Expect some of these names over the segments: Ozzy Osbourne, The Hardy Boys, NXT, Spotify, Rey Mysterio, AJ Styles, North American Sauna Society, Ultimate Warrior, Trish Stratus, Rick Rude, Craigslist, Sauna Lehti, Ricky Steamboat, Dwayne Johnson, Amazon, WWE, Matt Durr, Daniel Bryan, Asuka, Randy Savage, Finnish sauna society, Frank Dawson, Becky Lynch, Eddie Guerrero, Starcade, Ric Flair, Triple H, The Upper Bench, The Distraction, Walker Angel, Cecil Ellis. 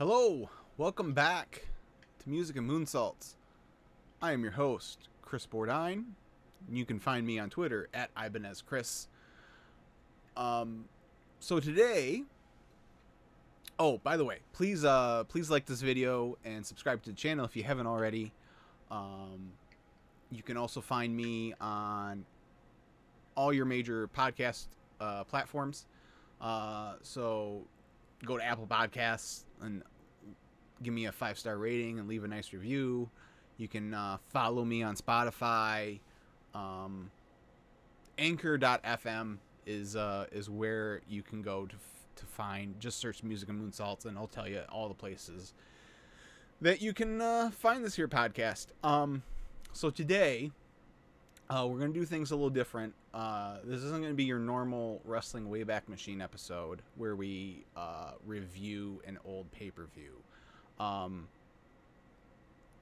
Hello, welcome back to Music and Moonsaults. I am your host, Chris Bordine. You can find me on Twitter at IbanezChris. So today, by the way, please like this video and subscribe to the channel if you haven't already. You can also find me on all your major podcast platforms. So go to Apple Podcasts and give me a 5-star rating and leave a nice review. You can follow me on Spotify. Anchor.fm is where you can go to find. Just search Music and Moonsaults, and I'll tell you all the places that you can find this here podcast. So today we're gonna do things a little different. This isn't gonna be your normal Wrestling Wayback Machine episode where we review an old pay-per-view.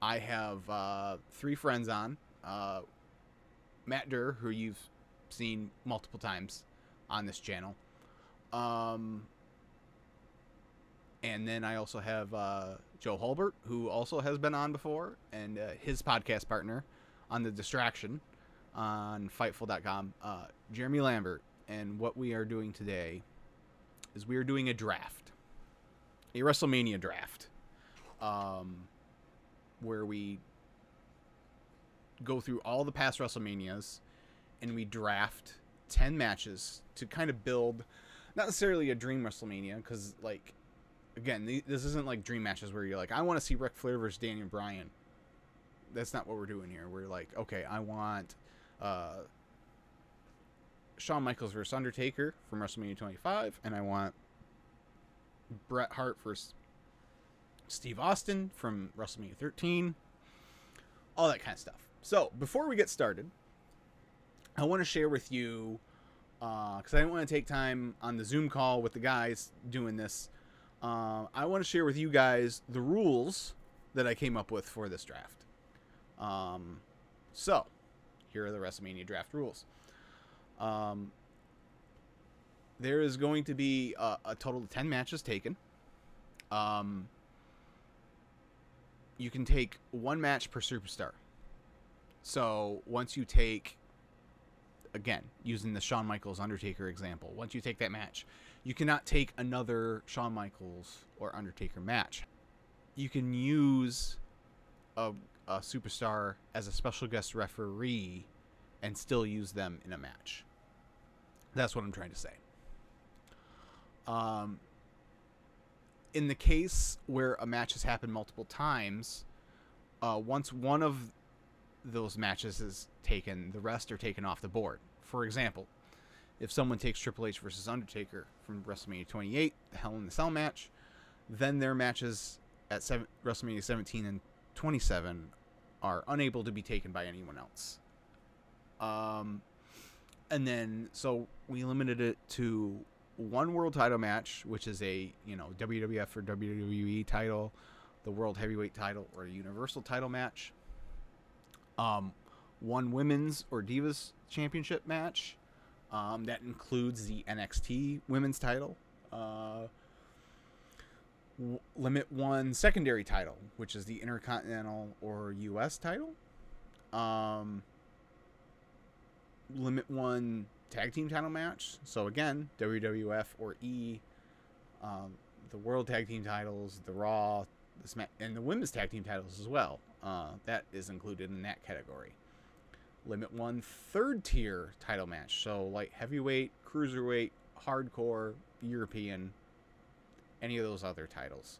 I have three friends on. Matt Durr, who you've seen multiple times on this channel, and then I also have Joe Hulbert, who also has been on before, and his podcast partner on The Distraction on Fightful.com, Jeremy Lambert. And what we are doing today is we are doing a draft, a WrestleMania draft, where we go through all the past WrestleManias and we draft 10 matches to kind of build, not necessarily a dream WrestleMania, because, like, again, this isn't like dream matches where you're like, I want to see Ric Flair versus Daniel Bryan. That's not what we're doing here. We're like, okay, I want Shawn Michaels versus Undertaker from WrestleMania 25, and I want Bret Hart versus Steve Austin from WrestleMania 13, all that kind of stuff. So before we get started, I want to share with you, because I didn't want to take time on the Zoom call with the guys doing this, I want to share with you guys the rules that I came up with for this draft. So here are the WrestleMania draft rules. There is going to be a total of 10 matches taken. You can take one match per superstar. So once you take, again, using the Shawn Michaels Undertaker example, once you take that match, you cannot take another Shawn Michaels or Undertaker match. You can use a superstar as a special guest referee and still use them in a match. That's what I'm trying to say. In the case where a match has happened multiple times, once one of those matches is taken, the rest are taken off the board. For example, if someone takes Triple H versus Undertaker from WrestleMania 28, the Hell in the Cell match, then their matches at WrestleMania 17 and 27 are unable to be taken by anyone else. And then, so we limited it to one world title match, which is a, you know, WWF or WWE title, the World Heavyweight title, or a Universal title match. One women's or divas championship match, that includes the NXT women's title, limit one secondary title, which is the Intercontinental or US title, limit one tag team title match. So again, WWF or E, the world tag team titles, the Raw, and the women's tag team titles as well. That is included in that category. Limit one third tier title match, so like heavyweight, cruiserweight, hardcore, European, any of those other titles.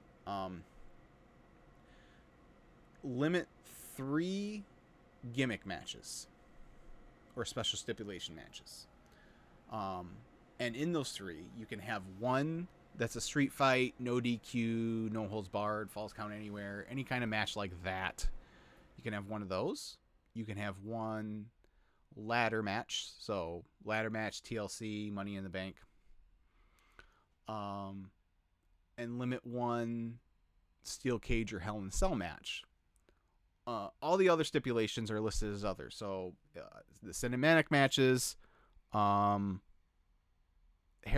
Limit 3 gimmick matches or special stipulation matches, and in those 3 you can have one that's a street fight, no DQ, no holds barred, falls count anywhere, any kind of match like that. You can have one of those. You can have one ladder match, so ladder match, TLC, Money in the Bank. And limit one steel cage or Hell in a Cell match. All the other stipulations are listed as others. So the cinematic matches, hair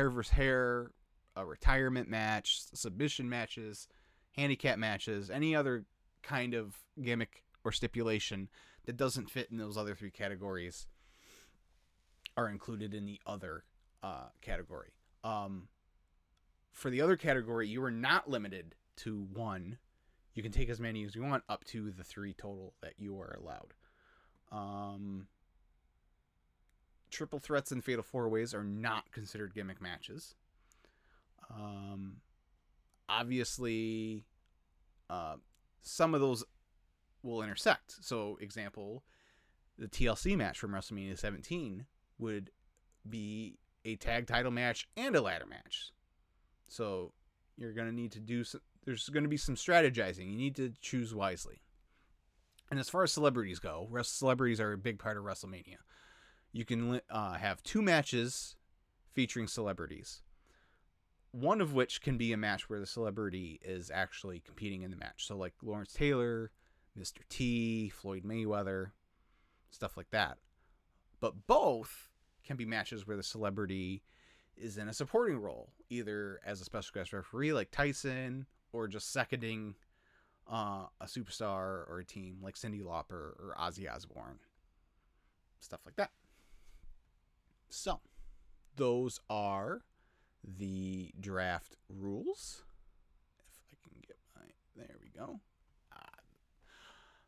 versus hair, a retirement match, submission matches, handicap matches, any other kind of gimmick or stipulation that doesn't fit in those other three categories are included in the other category. For the other category, you are not limited to one. You can take as many as you want, up to the three total that you are allowed. Triple threats and fatal four-ways are not considered gimmick matches. Obviously, some of those will intersect. So, example, the TLC match from WrestleMania 17 would be a tag title match and a ladder match. So, you're going to need to do some... There's going to be some strategizing. You need to choose wisely. And as far as celebrities go, celebrities are a big part of WrestleMania. You can have two matches featuring celebrities, one of which can be a match where the celebrity is actually competing in the match. So like Lawrence Taylor, Mr. T, Floyd Mayweather, stuff like that. But both can be matches where the celebrity is in a supporting role, either as a special guest referee like Tyson, or just seconding a superstar or a team like Cyndi Lauper or Ozzy Osbourne. Stuff like that. So, those are the draft rules. If I can get my... There we go.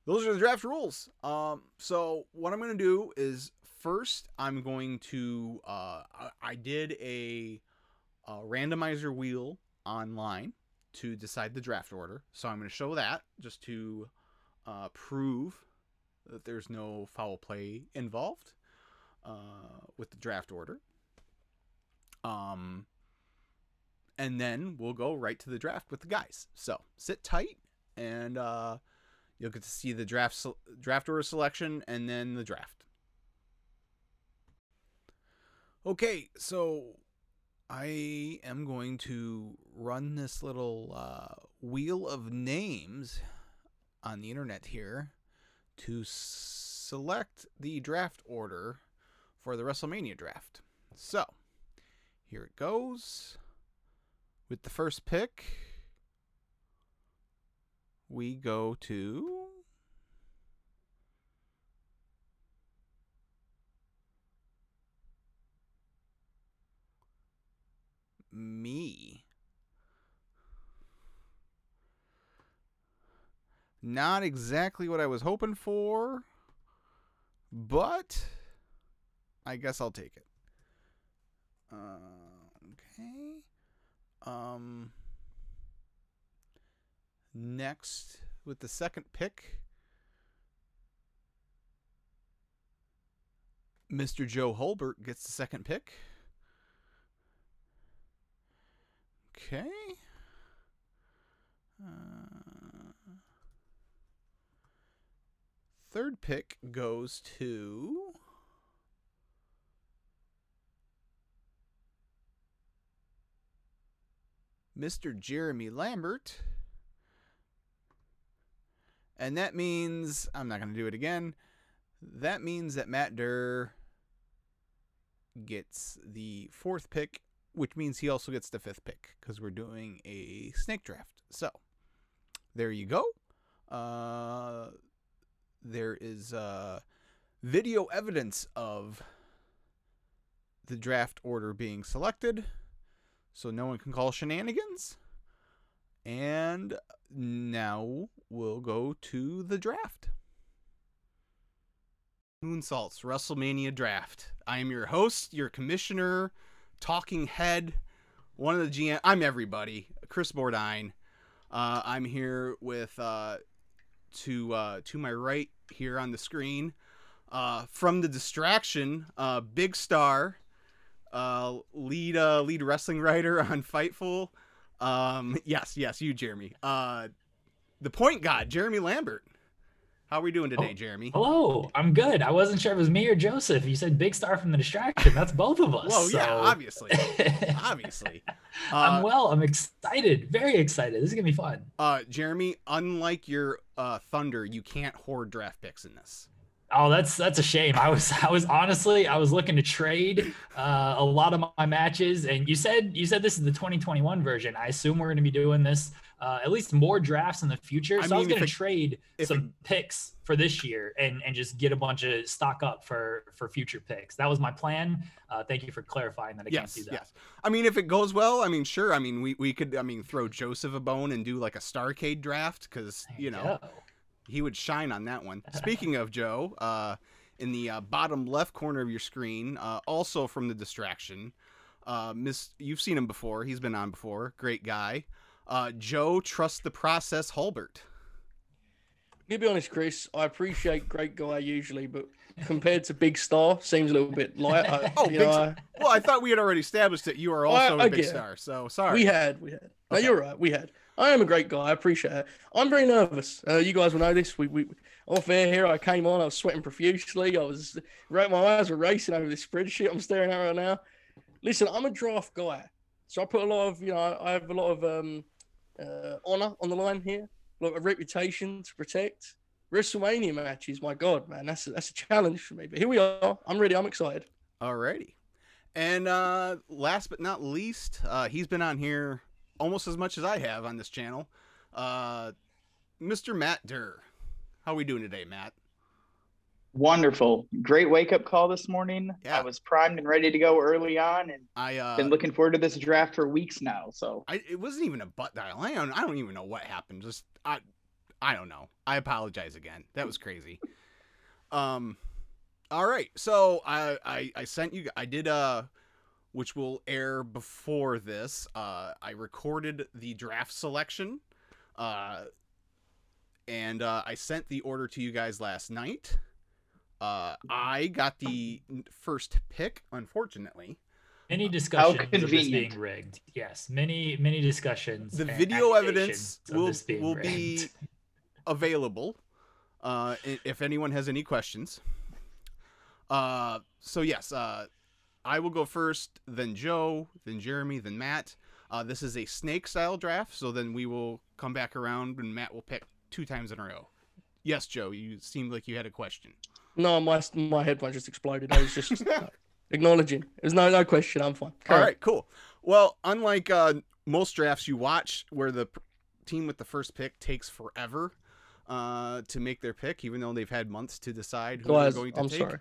Those are the draft rules. So, what I'm going to do is, first, I'm going to... I did a randomizer wheel online to decide the draft order. So I'm going to show that just to prove that there's no foul play involved with the draft order. And then we'll go right to the draft with the guys. So sit tight and you'll get to see the draft order selection and then the draft. Okay, so... I am going to run this little wheel of names on the internet here to select the draft order for the WrestleMania draft. So, here it goes. With the first pick, we go to... me. Not exactly what I was hoping for, but I guess I'll take it. Okay. Next, with the second pick, Mr. Joe Hulbert gets the second pick. Okay. Third pick goes to Mr. Jeremy Lambert. And that means, I'm not going to do it again, that means that Matt Durr gets the fourth pick, which means he also gets the fifth pick because we're doing a snake draft. So there you go. There is video evidence of the draft order being selected, so no one can call shenanigans. And now we'll go to the draft. Moonsaults WrestleMania Draft. I am your host, your commissioner, talking head, one of the GM. I'm everybody, Chris Bordine. I'm here with to my right here on the screen, from The Distraction, big star, lead wrestling writer on Fightful. Yes, you, Jeremy. The point god, Jeremy Lambert. How are we doing today, Jeremy? Hello, I'm good. I wasn't sure if it was me or Joseph. You said big star from The Distraction. That's both of us. Well, so. Yeah, obviously. Obviously. I'm well. I'm excited. Very excited. This is going to be fun. Jeremy, unlike your Thunder, you can't hoard draft picks in this. Oh, that's a shame. I was honestly, I was looking to trade a lot of my matches, and you said this is the 2021 version. I assume we're going to be doing this at least more drafts in the future. So I was going to trade some picks for this year and just get a bunch of stock up for future picks. That was my plan. Thank you for clarifying that. I can't do that. Yes. I mean, if it goes well, I mean, sure. I mean, we could, I mean, throw Joseph a bone and do like a Starcade draft. 'Cause you know, he would shine on that one. Speaking of Joe, in the bottom left corner of your screen, also from The Distraction, you've seen him before. He's been on before. Great guy. Joe, trust the process, Hulbert. To be honest, Chris, I appreciate great guy usually, but compared to Big Star, seems a little bit light. Well, I thought we had already established that you are also a big star. So sorry. We had. No, okay. You're right. We had. I am a great guy. I appreciate it. I'm very nervous. You guys will know this. We off air here. I came on. I was sweating profusely. My eyes were racing over this spreadsheet I'm staring at right now. Listen, I'm a draft guy, so I put a lot of, you know, I have a lot of honor on the line here, a lot of reputation to protect. WrestleMania matches, my God, man, that's a challenge for me. But here we are. I'm ready. I'm excited. Alrighty. And last but not least, he's been on here almost as much as I have on this channel. Mr. Matt Durr. How are we doing today, Matt? Wonderful. Great wake-up call this morning. Yeah. I was primed and ready to go early on, and I've been looking forward to this draft for weeks now. So it wasn't even a butt dial. I don't even know what happened. Just I don't know. I apologize again. That was crazy. All right. So I sent you. I did which will air before this. I recorded the draft selection. And I sent the order to you guys last night. I got the first pick, unfortunately. Many discussions of this being rigged. Yes, many discussions. The video evidence will be available if anyone has any questions. So yes, I will go first, then Joe, then Jeremy, then Matt. This is a snake style draft, so then we will come back around and Matt will pick two times in a row. Yes, Joe, you seemed like you had a question. No, my headphone just exploded. I was just acknowledging. There's no question. I'm fine. All right, cool. Well, unlike most drafts you watch where the team with the first pick takes forever to make their pick, even though they've had months to decide who they're going to take. I'm sorry.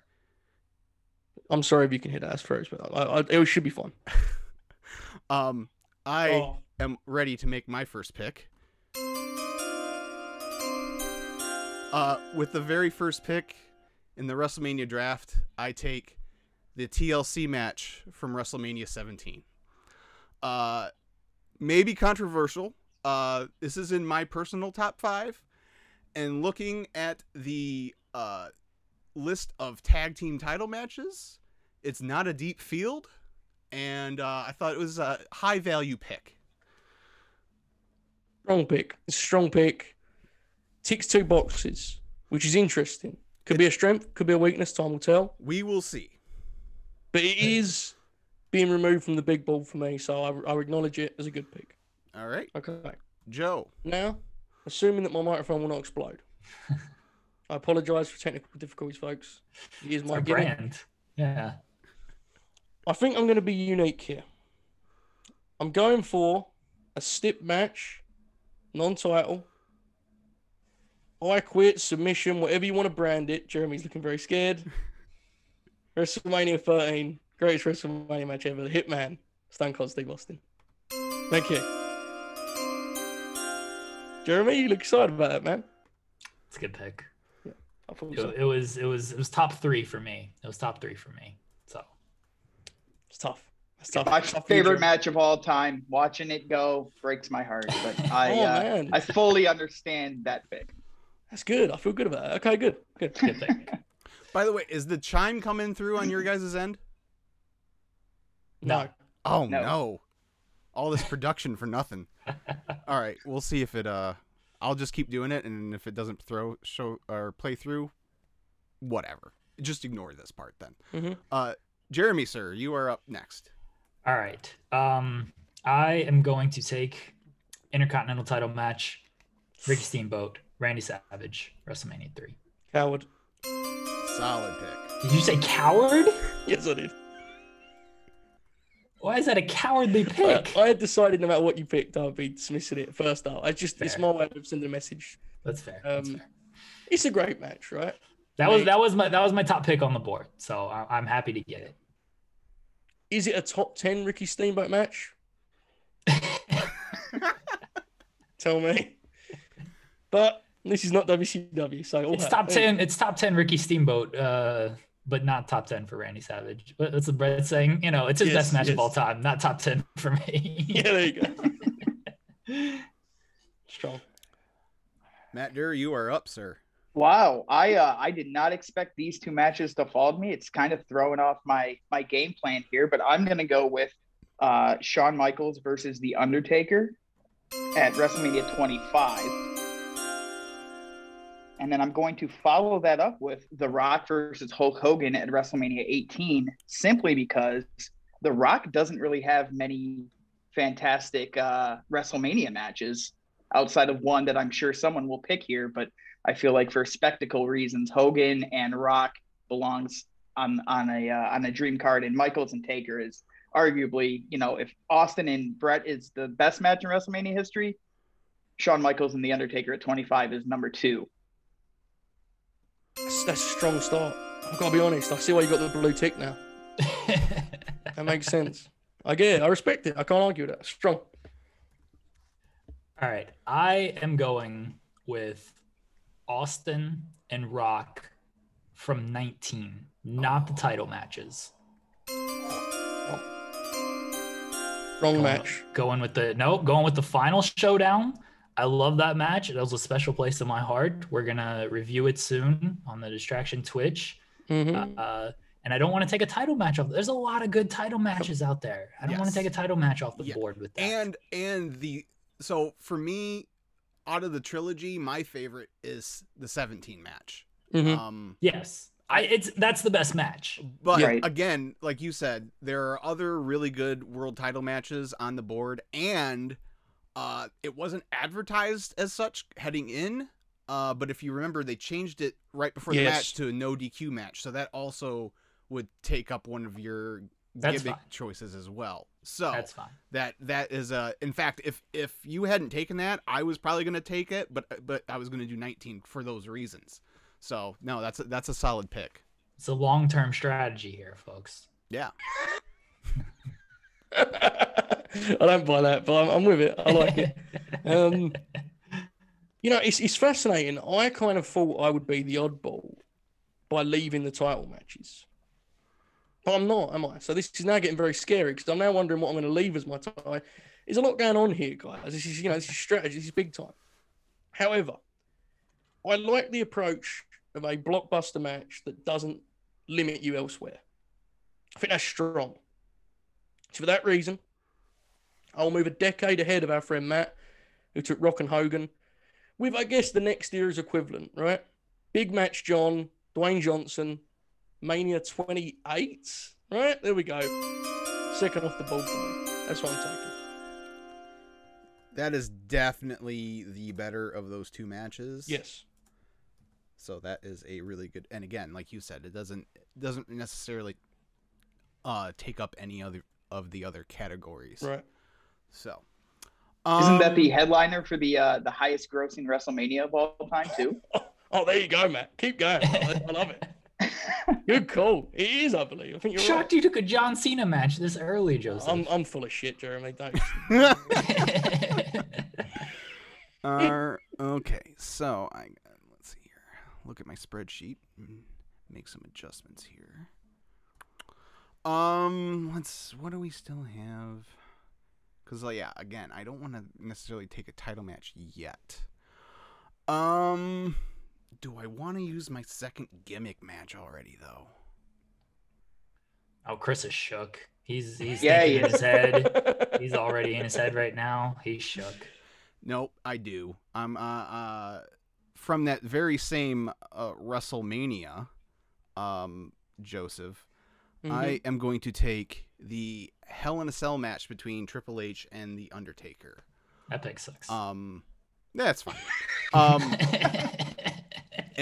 I'm sorry if you can hit us first, but it should be fun. I am ready to make my first pick. With the very first pick in the WrestleMania draft, I take the TLC match from WrestleMania 17. Maybe controversial. This is in my personal top 5. And looking at the list of tag team title matches, it's not a deep field. And I thought it was a high-value pick. Strong pick. It's a strong pick. Ticks 2 boxes, which is interesting. Could be a strength, could be a weakness. Time will tell. We will see. But it is being removed from the big ball for me, so I acknowledge it as a good pick. All right. Okay. Joe. Now, assuming that my microphone will not explode, I apologize for technical difficulties, folks. It is my brand. Yeah. I think I'm going to be unique here. I'm going for a stip match, non-title. I quit, submission, whatever you want to brand it. Jeremy's looking very scared. WrestleMania 13, greatest WrestleMania match ever. The Hitman, Stone Cold Steve Austin. Thank you. Jeremy, you look excited about that, man. It's a good pick. Yeah, it was top 3 for me. It was top 3 for me. So it's tough. My favorite match of all time. Watching it go breaks my heart, but I fully understand that pick. That's good. I feel good about it. Okay, good thing. By the way, is the chime coming through on your guys' end? No. Oh, no. All this production for nothing. All right, we'll see if it I'll just keep doing it, and if it doesn't show or play through, whatever. Just ignore this part then. Mm-hmm. Jeremy, sir, you are up next. All right. I am going to take Intercontinental title match, Ricky Steamboat, Randy Savage, WrestleMania 3. Coward. solid pick. Did you say coward? Yes, I did. Why is that a cowardly pick? I had decided no matter what you picked, I'd be dismissing it first up. It's my way of sending a message. That's fair. It's a great match, right? That was my top pick on the board, so I'm happy to get it. Is it a top 10 Ricky Steamboat match? Tell me. But this is not WCW, so it's top 10. It's top 10 Ricky Steamboat, but not top 10 for Randy Savage. That's the Brett saying. You know, it's his best match of all time. Not top 10 for me. Yeah, there you go. Strong. Matt Durr, you are up, sir. Wow, I did not expect these two matches to fall to me. It's kind of throwing off my game plan here, but I'm going to go with Shawn Michaels versus The Undertaker at WrestleMania 25. And then I'm going to follow that up with The Rock versus Hulk Hogan at WrestleMania 18, simply because The Rock doesn't really have many fantastic WrestleMania matches outside of one that I'm sure someone will pick here, but I feel like for spectacle reasons, Hogan and Rock belongs on a dream card, and Michaels and Taker is arguably, you know, if Austin and Brett is the best match in WrestleMania history, Shawn Michaels and The Undertaker at 25 is number 2. That's a strong start. I've got to be honest. I see why you got the blue tick now. That makes sense. I get it. I respect it. I can't argue that. Strong. All right. I am going with Austin and Rock from 19, not the title matches. Wrong match. Going with the final showdown. I love that match. It was a special place in my heart. We're gonna review it soon on the Distraction Twitch. Mm-hmm. And I don't want to take a title match off. There's a lot of good title matches out there. I don't want to take a title match off the board with that. So for me, out of the trilogy, my favorite is the 17 match. Mm-hmm. That's the best match. But again, like you said, there are other really good world title matches on the board, and it wasn't advertised as such heading in. But if you remember, they changed it right before the match to a no DQ match, so that also would take up one of your gimmick choices as well. So that's fine. That is in fact, if you hadn't taken that, I was probably going to take it, but I was going to do 19 for those reasons. So no, that's a solid pick. It's a long-term strategy here, folks. Yeah. I don't buy that, but I'm with it. I like it. You know, it's fascinating. I kind of thought I would be the oddball by leaving the title matches. But I'm not, am I? So this is now getting very scary because I'm now wondering what I'm going to leave as my tie. There's a lot going on here, guys. This is, you know, this is strategy. This is big time. However, I like the approach of a blockbuster match that doesn't limit you elsewhere. I think that's strong. So for that reason, I'll move a decade ahead of our friend Matt, who took Rock and Hogan, with, I guess, the next era's equivalent, right? Big Match John, Dwayne Johnson, Mania 28, right? There we go. Second off the board for me. That's what I'm taking. That is definitely the better of those two matches. Yes. So that is a really good, and again, like you said, it doesn't necessarily take up any other of the other categories. Right. So isn't that the headliner for the highest grossing WrestleMania of all time too? Oh, there you go, Matt. Keep going. I love it. Good call. It is, I believe. I think you're shocked you took a John Cena match this early, Joseph. I'm full of shit, Jeremy. Thanks. Okay, so let's see here. Look at my spreadsheet. Make some adjustments here. What do we still have? Because, again, I don't want to necessarily take a title match yet. Do I want to use my second gimmick match already, though? Oh, Chris is shook. He's in his head. He's already in his head right now. He's shook. Nope, I do. I'm from that very same WrestleMania, Joseph. Mm-hmm. I am going to take the Hell in a Cell match between Triple H and The Undertaker. That pick sucks. That's fine.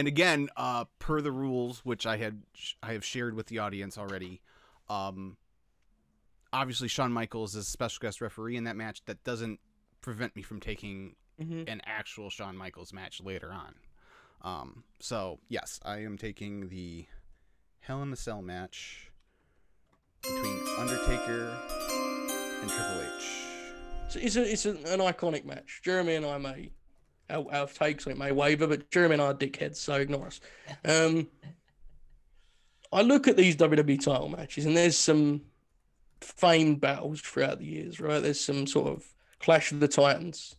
And again, per the rules, which I have shared with the audience already, obviously Shawn Michaels is a special guest referee in that match. That doesn't prevent me from taking an actual Shawn Michaels match later on. So, yes, I am taking the Hell in the Cell match between Undertaker and Triple H. So it's an iconic match. Jeremy and I may... Our takes on it may waver, but Jeremy and I are dickheads, so ignore us. I look at these WWE title matches, and there's some famed battles throughout the years, right? There's some sort of Clash of the Titans.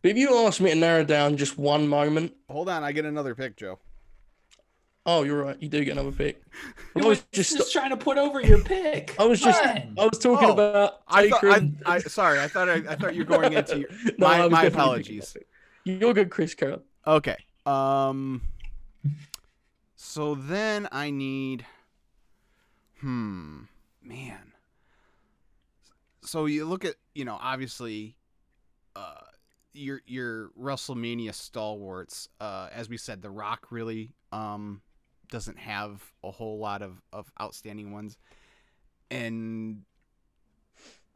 But if you ask me to narrow down just one moment... Hold on, I get another pick, Joe. Oh, you're right. You do get another pick. I was just trying to put over your pick. I was talking about... Sorry, I thought you were going into... My apologies. You're good, Chris Carroll. Okay. So then I need... Man. So you look at, obviously, your WrestleMania stalwarts. As we said, The Rock really doesn't have a whole lot of outstanding ones. And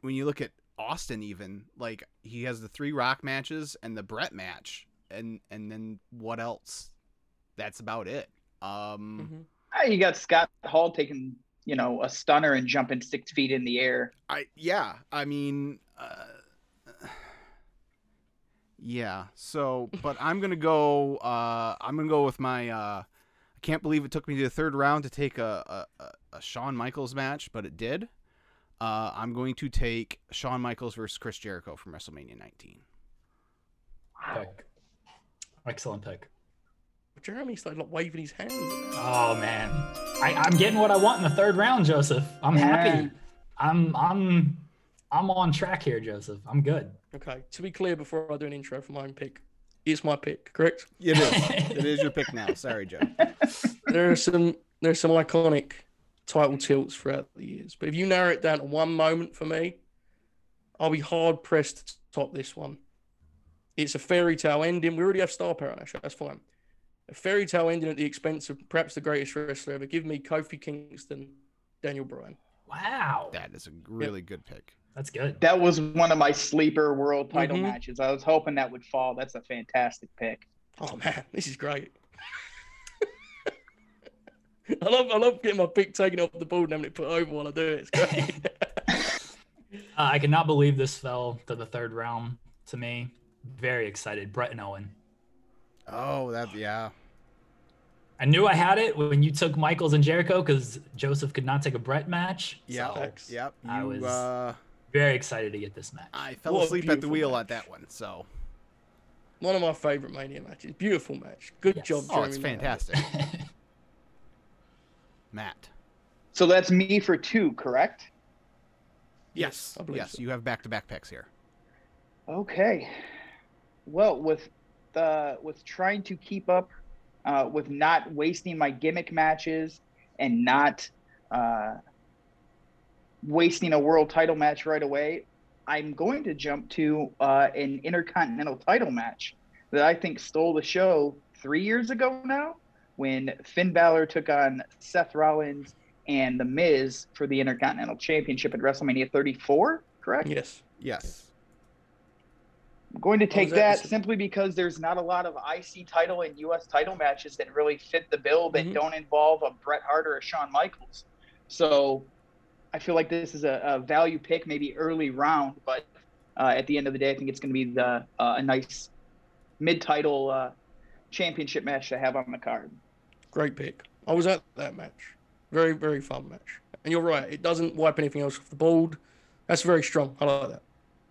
when you look at Austin, even, like, he has the 3 Rock matches and the Bret match, and then what else? That's about it. You got Scott Hall taking a stunner and jumping 6 feet in the air. So, but I'm gonna go with my I can't believe it took me to the third round to take a Shawn Michaels match, but it did. I'm going to take Shawn Michaels versus Chris Jericho from WrestleMania 19. Wow. Pick. Excellent pick. Jeremy started waving his hands. Oh, man. I'm getting what I want in the third round, Joseph. I'm happy. I'm on track here, Joseph. I'm good. Okay. To be clear, before I do an intro for my own pick, it's my pick, correct? It is. It is your pick now. Sorry, Joe. There are some iconic title tilts throughout the years, but if you narrow it down to one moment for me, I'll be hard pressed to top this one. It's a fairy tale ending. We already have star power on our show. That's fine. A fairy tale ending at the expense of perhaps the greatest wrestler ever. Give me Kofi Kingston, Daniel Bryan. Wow, that is a really good pick. That's good. That was one of my sleeper world title matches. I was hoping that would fall. That's a fantastic pick. Oh man, this is great. I love getting my pick taken off the board and having it put over while I do it. It's great. I cannot believe this fell to the third round to me. Very excited. Bret and Owen. Oh, yeah. I knew I had it when you took Michaels and Jericho because Joseph could not take a Bret match. Yeah. So yep. I was very excited to get this match. I fell asleep at the wheel on that one, so... One of my favorite Mania matches. Beautiful match. Good job, Jeremy. Oh, it's fantastic. Matt. So that's me for 2, correct? Yes. Yes, you have back-to-back picks here. Okay. Well, with trying to keep up with not wasting my gimmick matches and not wasting a world title match right away, I'm going to jump to an intercontinental title match that I think stole the show 3 years ago now, when Finn Balor took on Seth Rollins and The Miz for the Intercontinental Championship at WrestleMania 34, correct? Yes. I'm going to take that simply because there's not a lot of IC title and U.S. title matches that really fit the bill that don't involve a Bret Hart or a Shawn Michaels. So I feel like this is a value pick, maybe early round, but at the end of the day, I think it's going to be a nice mid-title championship match to have on the card. Great pick. I was at that match. Very, very fun match. And you're right. It doesn't wipe anything else off the board. That's very strong. I like that.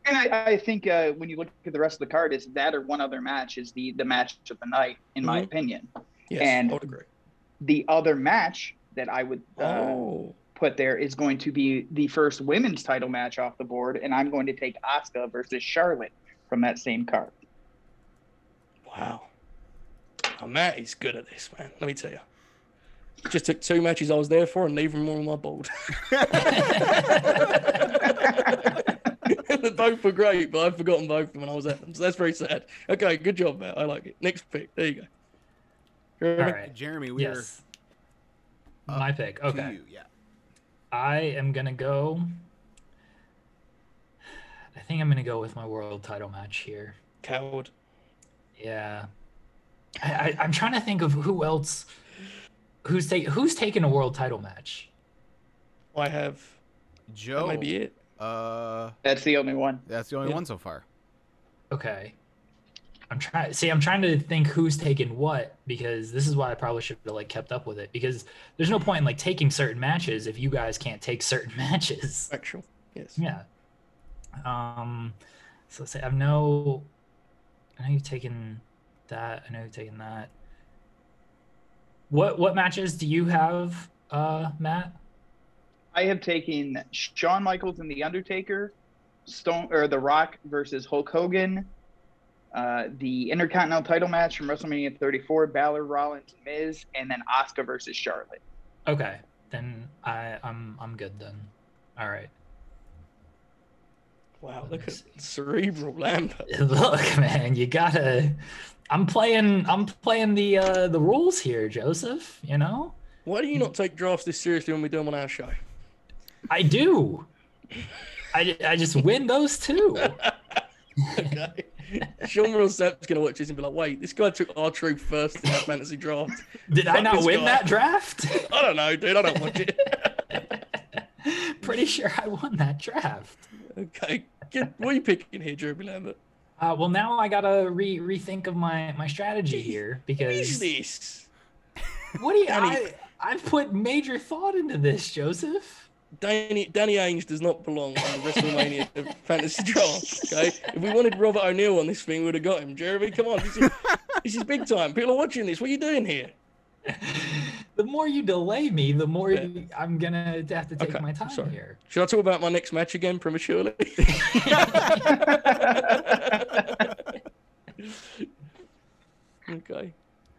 And I think when you look at the rest of the card, it's that or one other match is the match of the night, in my opinion. Yes, and I would agree. The other match that I would put there is going to be the first women's title match off the board, and I'm going to take Asuka versus Charlotte from that same card. Wow. Oh, Matt is good at this, man. Let me tell you. Just took 2 matches I was there for and leave them all on my board. Both were great, but I've forgotten both of them when I was at them. So that's very sad. Okay, good job, Matt. I like it. Next pick. There you go. All right, Jeremy, we are my pick. Okay, to you. Yeah, I am gonna go. I think I'm gonna go with my world title match here. Coward. Yeah, I'm trying to think of who else. Who's taken a world title match? Well, I have Joe. That might be it. That's the only one. That's the only one so far. Okay. I'm trying to think who's taken what, because this is why I probably should have like kept up with it, because there's no point in like taking certain matches if you guys can't take certain matches. Actual. Yes. Yeah. So let's say I know you've taken that. I know you've taken that. What matches do you have, Matt? I have taken Shawn Michaels and The Undertaker, The Rock versus Hulk Hogan, the Intercontinental title match from WrestleMania 34, Balor, Rollins, Miz, and then Asuka versus Charlotte. Okay, then I'm good then. All right. Wow, look at Cerebral Lambert. Look, man, you gotta. I'm playing the rules here, Joseph. You know. Why do you not take drafts this seriously when we do them on our show? I do. I just win those too. Okay. Sean Millsap's gonna watch this and be like, "Wait, this guy took our troop first in that fantasy draft. Did I not win that draft? I don't know, dude. I don't watch it. Pretty sure I won that draft." Okay. What are you picking here, Jeremy Lambert? Well, now I gotta rethink of my strategy here, because what is this? What do you? I've put major thought into this, Joseph. Danny Ainge does not belong on the WrestleMania fantasy draft. Okay, if we wanted Robert O'Neill on this thing, we'd have got him. Jeremy, come on, this is big time. People are watching this. What are you doing here? The more you delay me, the more I'm gonna have to take my time here. Should I talk about my next match again prematurely? Okay,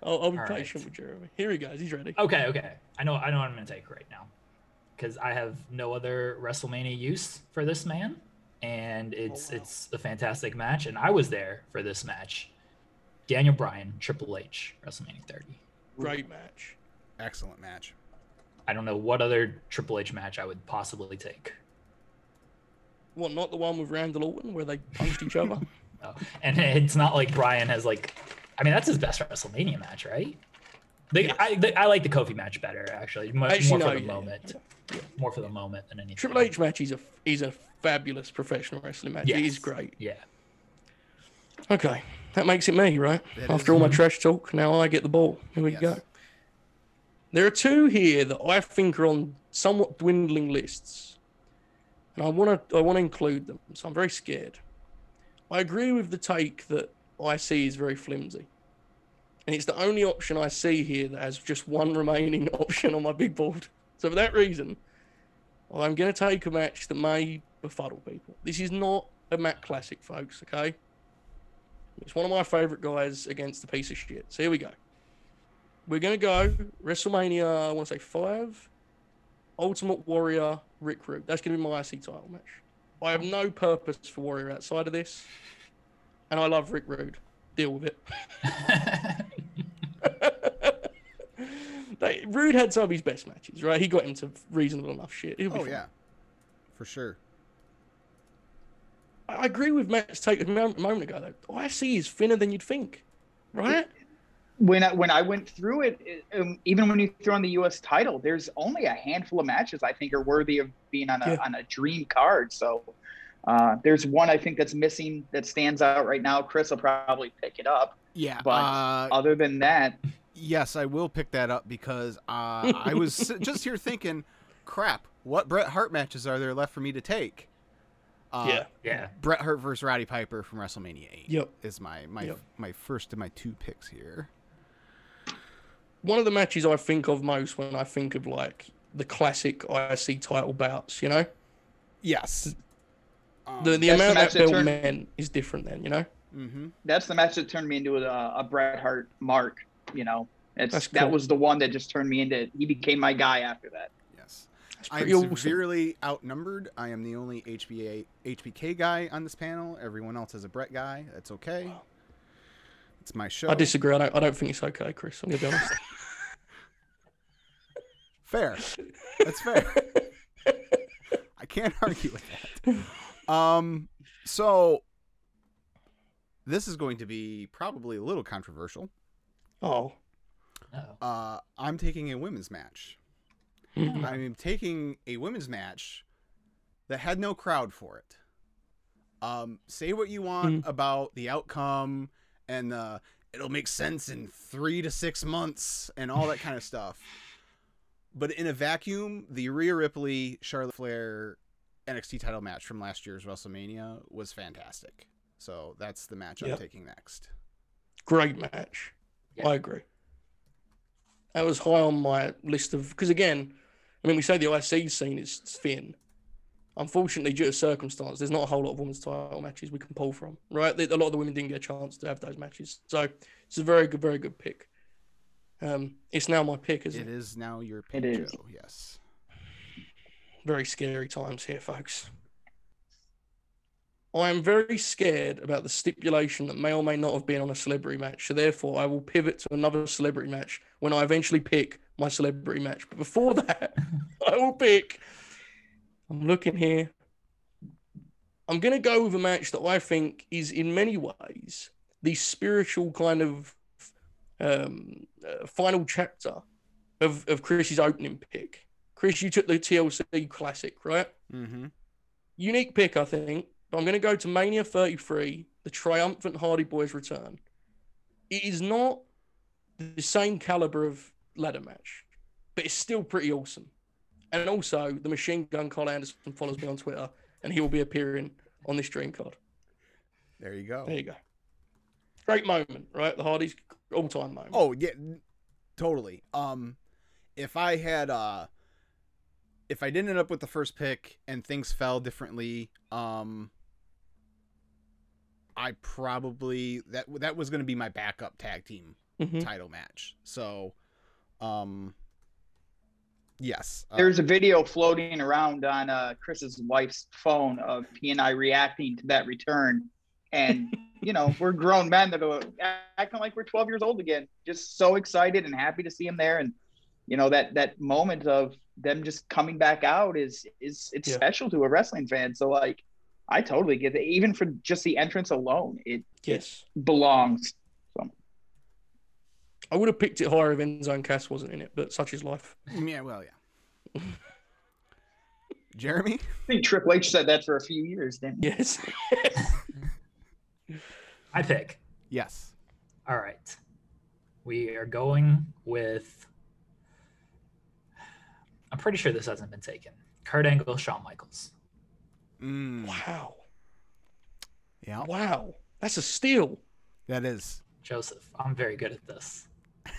I'll be patient with Jeremy. Here he goes. He's ready. Okay. I know what I'm gonna take right now, because I have no other WrestleMania use for this man, and it's a fantastic match, and I was there for this match. Daniel Bryan, Triple H, WrestleMania 30. Great match. Excellent match. I don't know what other Triple H match I would possibly take. Well, not the one with Randy Orton where they punched each other. No. And it's not like Bryan has that's his best WrestleMania match, right? I like the Kofi match better, actually. More for the moment. Yeah. More for the moment than anything. Triple H match is a fabulous professional wrestling match. Yes. It is great. Yeah. Okay. That makes it me, right? After all my trash talk, now I get the ball. Here we go. There are two here that I think are on somewhat dwindling lists, and I want to include them, so I'm very scared. I agree with the take that I see is very flimsy, and it's the only option I see here that has just one remaining option on my big board. So for that reason, I'm going to take a match that may befuddle people. This is not a Matt Classic, folks, okay? It's one of my favorite guys against a piece of shit. So here we go. We're going to go WreleMania, I want to say 5, Ultimate Warrior, Rick Rude. That's going to be my IC title match. I have no purpose for Warrior outside of this. And I love Rick Rude. Deal with it. Rude had some of his best matches, right? He got into reasonable enough shit. Yeah. For sure. I agree with Matt's take a moment ago, though. IC is thinner than you'd think, right? When I went through it, even when you throw in the U.S. title, there's only a handful of matches I think are worthy of being on a dream card. So there's one I think that's missing that stands out right now. Chris will probably pick it up. Yeah. But other than that. Yes, I will pick that up because I was just here thinking, crap, what Bret Hart matches are there left for me to take? Bret Hart versus Roddy Piper from WrestleMania 8 is my first of my two picks here. One of the matches I think of most when I think of like the classic IC title bouts, you know? Yes. The amount that belt meant is different then, you know? Mm-hmm. That's the match that turned me into a Bret Hart mark, you know? That was the one that just turned me into, he became my guy after that. I'm severely outnumbered. I am the only HBK guy on this panel. Everyone else is a Bret guy. That's okay. Wow. It's my show. I disagree. I don't think it's okay, Chris. I'm going to be honest. Fair. That's fair. I can't argue with that. So this is going to be probably a little controversial. Oh. I'm taking a women's match. Mm-hmm. I'm taking a women's match that had no crowd for it. Say what you want about the outcome and it'll make sense in 3 to 6 months and all that kind of stuff. But in a vacuum, the Rhea Ripley, Charlotte Flair NXT title match from last year's WrestleMania was fantastic. So that's the match I'm taking next. Great match. Yeah. I agree. That was high on my list of... Because, again, I mean, we say the IC scene is thin. Unfortunately, due to circumstance, there's not a whole lot of women's title matches we can pull from, right? A lot of the women didn't get a chance to have those matches. So it's a very good pick. It's now my pick, isn't it? It is now your pick, Joe. Yes. Very scary times here, folks. I am very scared about the stipulation that may or may not have been on a celebrity match. So therefore, I will pivot to another celebrity match when I eventually pick my celebrity match. But before that, I will pick... I'm looking here. I'm going to go with a match that I think is in many ways the spiritual kind of final chapter of Chris's opening pick. Chris, you took the TLC classic, right? Mm-hmm. Unique pick, I think. But I'm going to go to Mania 33, the triumphant Hardy Boys return. It is not the same caliber of ladder match, but it's still pretty awesome. And also, the Machine Gun Carl Anderson follows me on Twitter, and he will be appearing on this dream card. There you go. There you go. Great moment, right? The Hardy's all-time moment. Oh, yeah, totally. If I didn't end up with the first pick and things fell differently, that was going to be my backup tag team title match. So, yes. There's a video floating around on Chris's wife's phone of he and I reacting to that return. And, you know, we're grown men that are acting like we're 12 years old again. Just so excited and happy to see him there. And, you know, that moment of them just coming back out it's special to a wrestling fan. So, like, I totally get it. Even for just the entrance alone, it belongs. So. I would have picked it higher if Enzo and Cass wasn't in it, but such is life. Yeah, well, yeah. Jeremy? I think Triple H said that for a few years, didn't he? Yes. I pick. Yes. All right. We are going with... I'm pretty sure this hasn't been taken. Kurt Angle, Shawn Michaels. Wow. Yeah. Wow. That's a steal. That is. Joseph, I'm very good at this.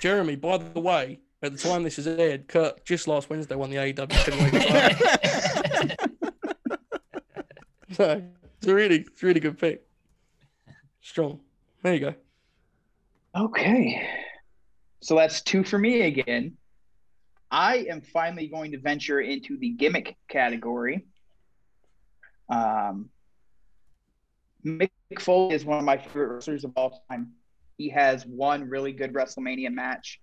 Jeremy, by the way, at the time this is aired, Kurt just last Wednesday won the AEW. So it's a really good pick. Strong. There you go. Okay. So that's two for me again. I am finally going to venture into the gimmick category. Mick Foley is one of my favorite wrestlers of all time. He has one really good WrestleMania match,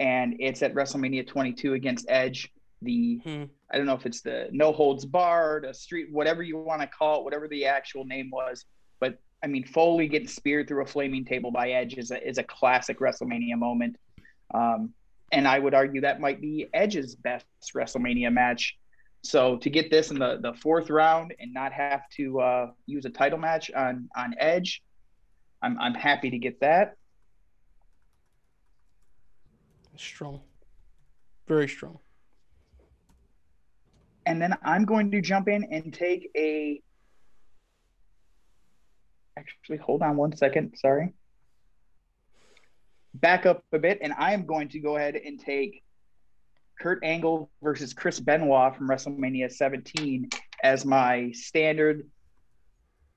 and it's at WrestleMania 22 against Edge. I don't know if it's the No Holds Barred, a street, whatever you want to call it, whatever the actual name was. But, I mean, Foley getting speared through a flaming table by Edge is a classic WrestleMania moment. And I would argue that might be Edge's best WrestleMania match. So to get this in the fourth round and not have to use a title match on Edge, I'm happy to get that. Strong. Very strong. And then I'm going to jump in and take a... Actually, hold on one second. Sorry. Back up a bit, and I am going to go ahead and take Kurt Angle versus Chris Benoit from WrestleMania 17 as my standard...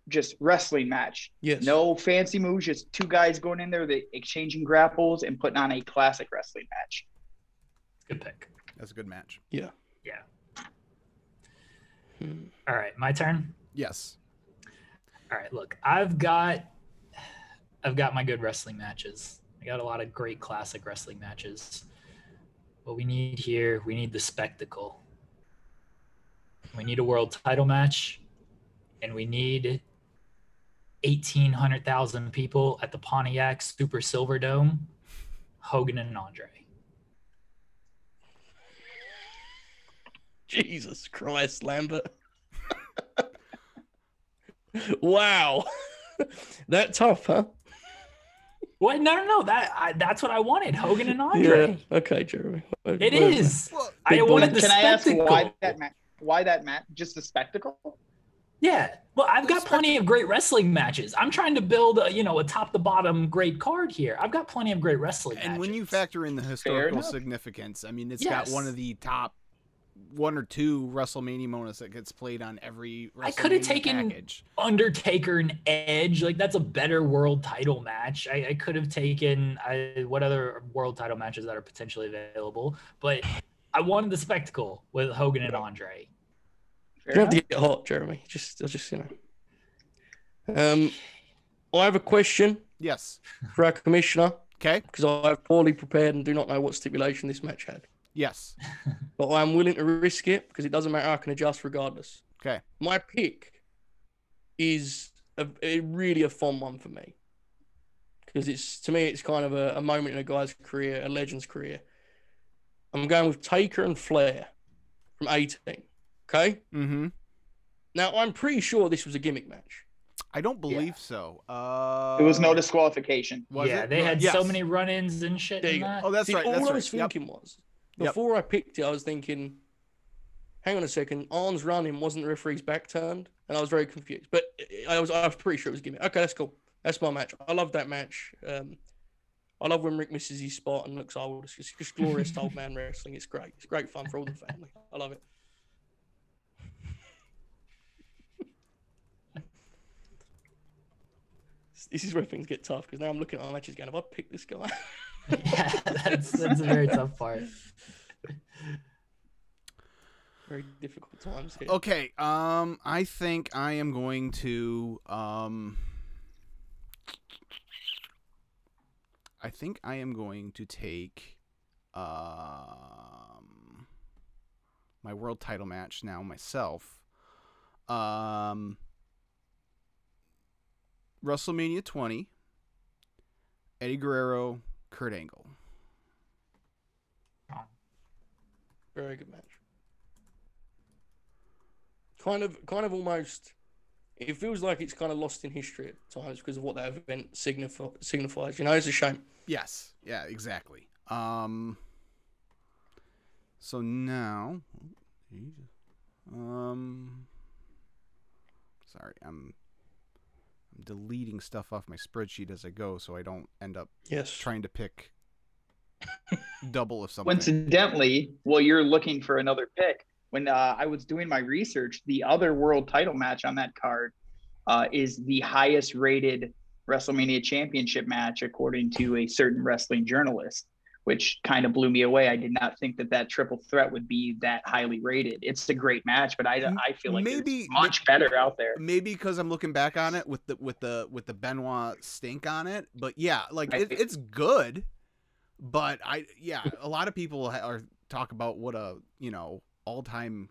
just wrestling match. Yes. No fancy moves, just two guys going in there, exchanging grapples and putting on a classic wrestling match. Good pick. That's a good match. Yeah. Yeah. All right, my turn? Yes. All right, look, I've got I've got my good wrestling matches. I got a lot of great classic wrestling matches. What we need here, we need the spectacle. We need a world title match, and we need 1,800,000 people at the Pontiac Super Silverdome, Hogan and Andre. Jesus Christ, Lambert. Wow. That tough, huh? What? No. That's what I wanted. Hogan and Andre. Yeah. Okay, Jeremy. It is. I wanted the spectacle. Can I ask why that match? Just the spectacle? Yeah. Well, I've got plenty of great wrestling matches. I'm trying to build a top to bottom grade card here. I've got plenty of great wrestling matches. And when you factor in the historical significance, I mean, it's got one of the top one or two WrestleMania moments that gets played on every WrestleMania. I could have taken package. Undertaker and Edge. Like, that's a better world title match. I could have taken what other world title matches that are potentially available, but I wanted the spectacle with Hogan and Andre. You're going to have to get hot, Jeremy. I have a question. Yes. For our commissioner. Okay. Because I have poorly prepared and do not know what stipulation this match had. Yes. But I'm willing to risk it because it doesn't matter. I can adjust regardless. Okay. My pick is really a fun one for me because to me it's kind of a moment in a guy's career, a legend's career. I'm going with Taker and Flair from 18. Okay? Mm-hmm. Now, I'm pretty sure this was a gimmick match. I don't believe so. It was no disqualification. Was it? They had so many run-ins and shit. There you go. Oh, that's right. All I was thinking was, before I picked it, I was thinking, hang on a second, Arn's running, wasn't the referee's back turned? And I was very confused. But I was pretty sure it was a gimmick. Okay, that's cool. That's my match. I love that match. I love when Rick misses his spot and looks old. It's just glorious old man wrestling. It's great. It's great fun for all the family. I love it. This is where things get tough because now I'm looking at our matches going, have I picked this guy? Yeah, that's a very tough part. Very difficult times here. Okay, I think I am going to take my world title match now myself. WrestleMania 20, Eddie Guerrero, Kurt Angle. Very good match. Kind of almost. It feels like it's kind of lost in history at times because of what that event signifies. It's a shame. Yes. Yeah. Exactly. So now, sorry, I'm deleting stuff off my spreadsheet as I go, so I don't end up trying to pick double of something. Coincidentally, while you're looking for another pick, when I was doing my research, the other world title match on that card is the highest rated WrestleMania championship match, according to a certain wrestling journalist, which kind of blew me away. I did not think that triple threat would be that highly rated. It's a great match, but I feel like maybe much better out there. Maybe because I'm looking back on it with the Benoit stink on it, but yeah, like it's good. But a lot of people talk about what a all time.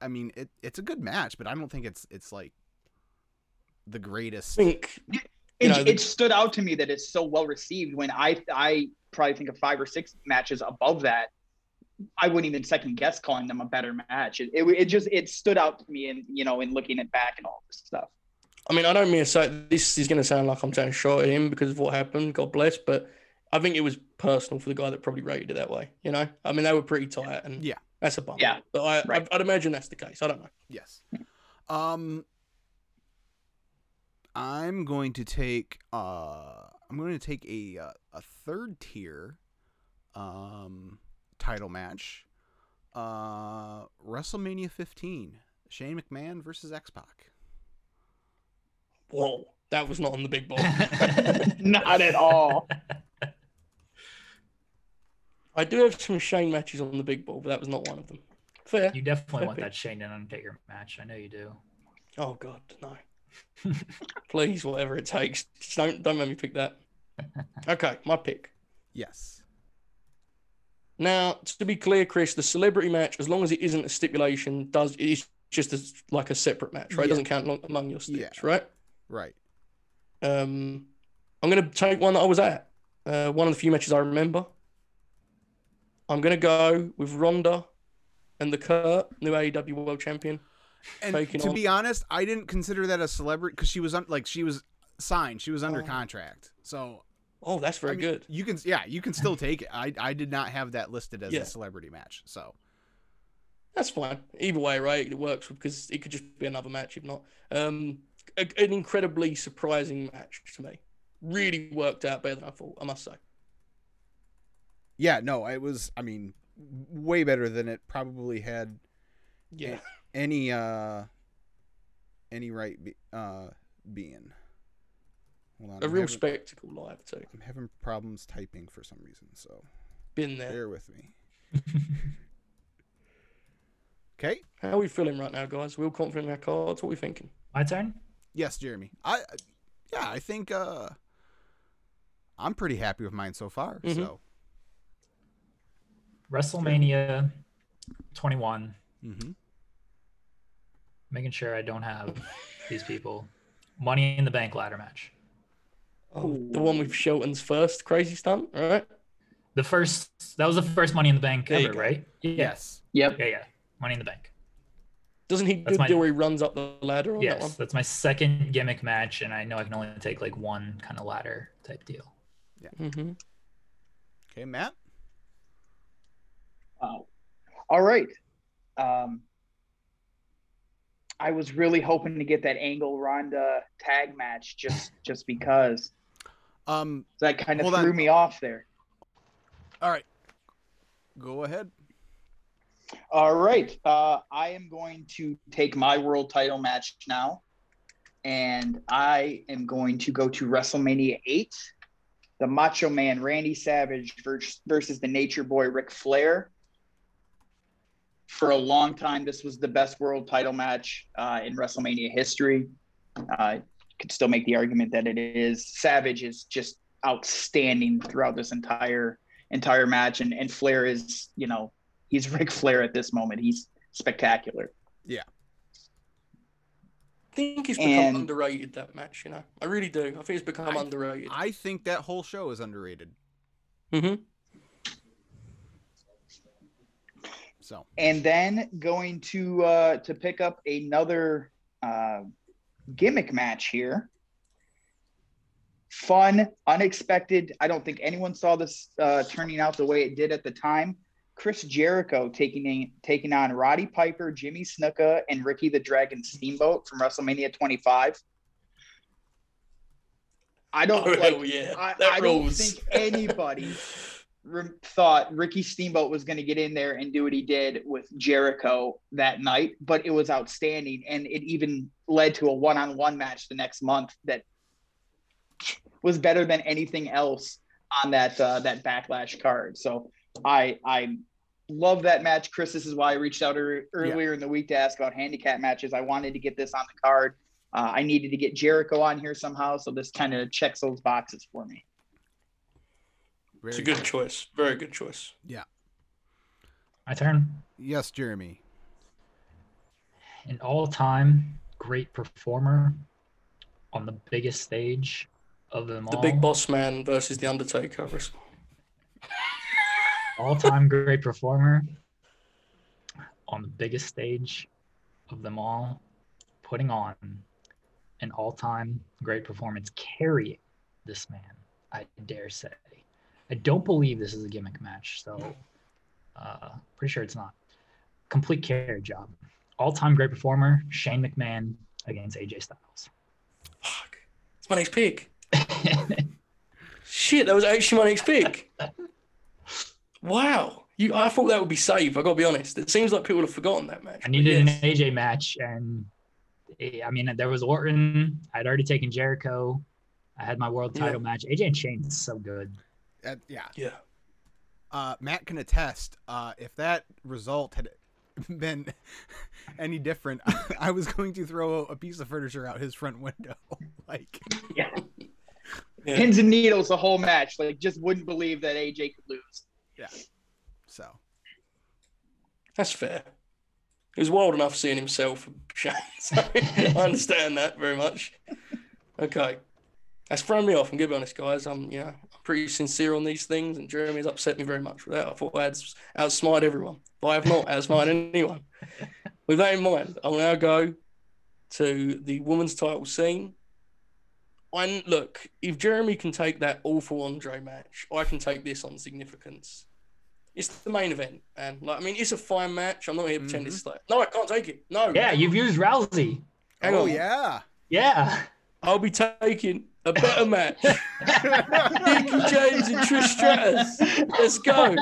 I mean, it's a good match, but I don't think it's like the greatest. It stood out to me that it's so well received when I probably think of 5 or 6 matches above that. I wouldn't even second guess calling them a better match. It just stood out to me in looking at back and all this stuff. I mean, I don't mean to say this is going to sound like I'm trying to shot at him because of what happened. God bless, but I think it was personal for the guy that probably rated it that way. I mean, they were pretty tight, and that's a bummer. Yeah, but I'd imagine that's the case. I don't know. Yes. I'm going to take a third tier title match, WrestleMania 15, Shane McMahon versus X-Pac. Whoa, that was not on the big board. Not at all. I do have some Shane matches on the big board, but that was not one of them. Fair. You definitely want that Shane and Undertaker match. I know you do. Oh God, no. Please, whatever it takes. Just don't make me pick that. Okay, my pick. Yes. Now, to be clear, Chris, the celebrity match, as long as it isn't a stipulation, it's just like a separate match, right? Yeah. It doesn't count among your steps, right? Right. I'm going to take one that I was at. One of the few matches I remember. I'm going to go with Ronda and the Kurt, new AEW World Champion. And to be honest, I didn't consider that a celebrity because she was she was signed. She was under contract. So, that's very good. You can still take it. I did not have that listed as a celebrity match. So that's fine. Either way, right? It works because it could just be another match if not. An incredibly surprising match to me. Really worked out better than I thought, I must say. Yeah, no, it was, I mean, way better than it probably had any right being. Hold on, I'm having spectacle live too. I'm having problems typing for some reason, so been there. Bear with me. Okay. How are we feeling right now, guys? We're all confident in our cards. What are we thinking? My turn? Yes, Jeremy. I think I'm pretty happy with mine so far. Mm-hmm. So WrestleMania 21. Mm-hmm. Making sure I don't have these people. Money in the Bank ladder match. Oh, the one with Shelton's first crazy stunt, all right? That was the first Money in the Bank ever, right? Yes. Yep. Yeah. Money in the Bank. Doesn't he do where he runs up the ladder on that one? Yes, that's my second gimmick match, and I know I can only take like one kind of ladder type deal. Yeah. Mm-hmm. Okay, Matt? Oh, all right. I was really hoping to get that Angle Ronda tag match just because. That kind of threw me off there. All right. Go ahead. All right. I am going to take my world title match now, and I am going to go to WrestleMania 8, the Macho Man Randy Savage versus the Nature Boy Ric Flair. For a long time, this was the best world title match in WrestleMania history. Could still make the argument that it is. Savage is just outstanding throughout this entire match, and Flair is, he's Ric Flair at this moment. He's spectacular. Yeah. I think he's become underrated, that match, I really do. I think it's become underrated. I think that whole show is underrated. Mm-hmm. So. And then going to pick up another gimmick match here. Fun, unexpected. I don't think anyone saw this turning out the way it did at the time. Chris Jericho taking on Roddy Piper, Jimmy Snuka, and Ricky the Dragon Steamboat from WrestleMania 25. I don't think anybody thought Ricky Steamboat was going to get in there and do what he did with Jericho that night, but it was outstanding, and it even led to a one-on-one match the next month that was better than anything else on that Backlash card. So I love that match, Chris. This is why I reached out earlier in the week to ask about handicap matches. I wanted to get this on the card. I needed to get Jericho on here somehow, so this kind of checks those boxes for me. It's a good choice. Very good choice. Yeah. My turn? Yes, Jeremy. An all-time great performer on the biggest stage of them all. The Big Boss Man versus The Undertaker. All-time great performer on the biggest stage of them all, putting on an all-time great performance, carrying this man, I dare say. I don't believe this is a gimmick match, so pretty sure it's not. Complete carry job. All-time great performer, Shane McMahon against AJ Styles. Fuck. It's my next pick. Shit, that was actually my next pick. Wow. I thought that would be safe. I got to be honest. It seems like people have forgotten that match. I needed an AJ match, and there was Orton. I'd already taken Jericho. I had my world title match. AJ and Shane's so good. Matt can attest if that result had been any different, I was going to throw a piece of furniture out his front window. Like, yeah. Yeah. Pins and needles the whole match. Like, just wouldn't believe that AJ could lose. Yeah. So. That's fair. It was wild enough seeing himself. So I understand that very much. Okay. That's thrown me off. I'm going to be honest, guys. I'm pretty sincere on these things, and Jeremy's upset me very much with that. I thought I had outsmarted everyone, but I have not outsmarted anyone. With that in mind, I will now go to the women's title scene. And look, if Jeremy can take that awful Andre match, I can take this on significance. It's the main event, and it's a fine match. I'm not here to pretend it's like, no, I can't take it. No. Yeah, you've used Rousey. Hang on. Yeah. Yeah. I'll be taking a better match. Mickey James and Trish Stratus. Let's go.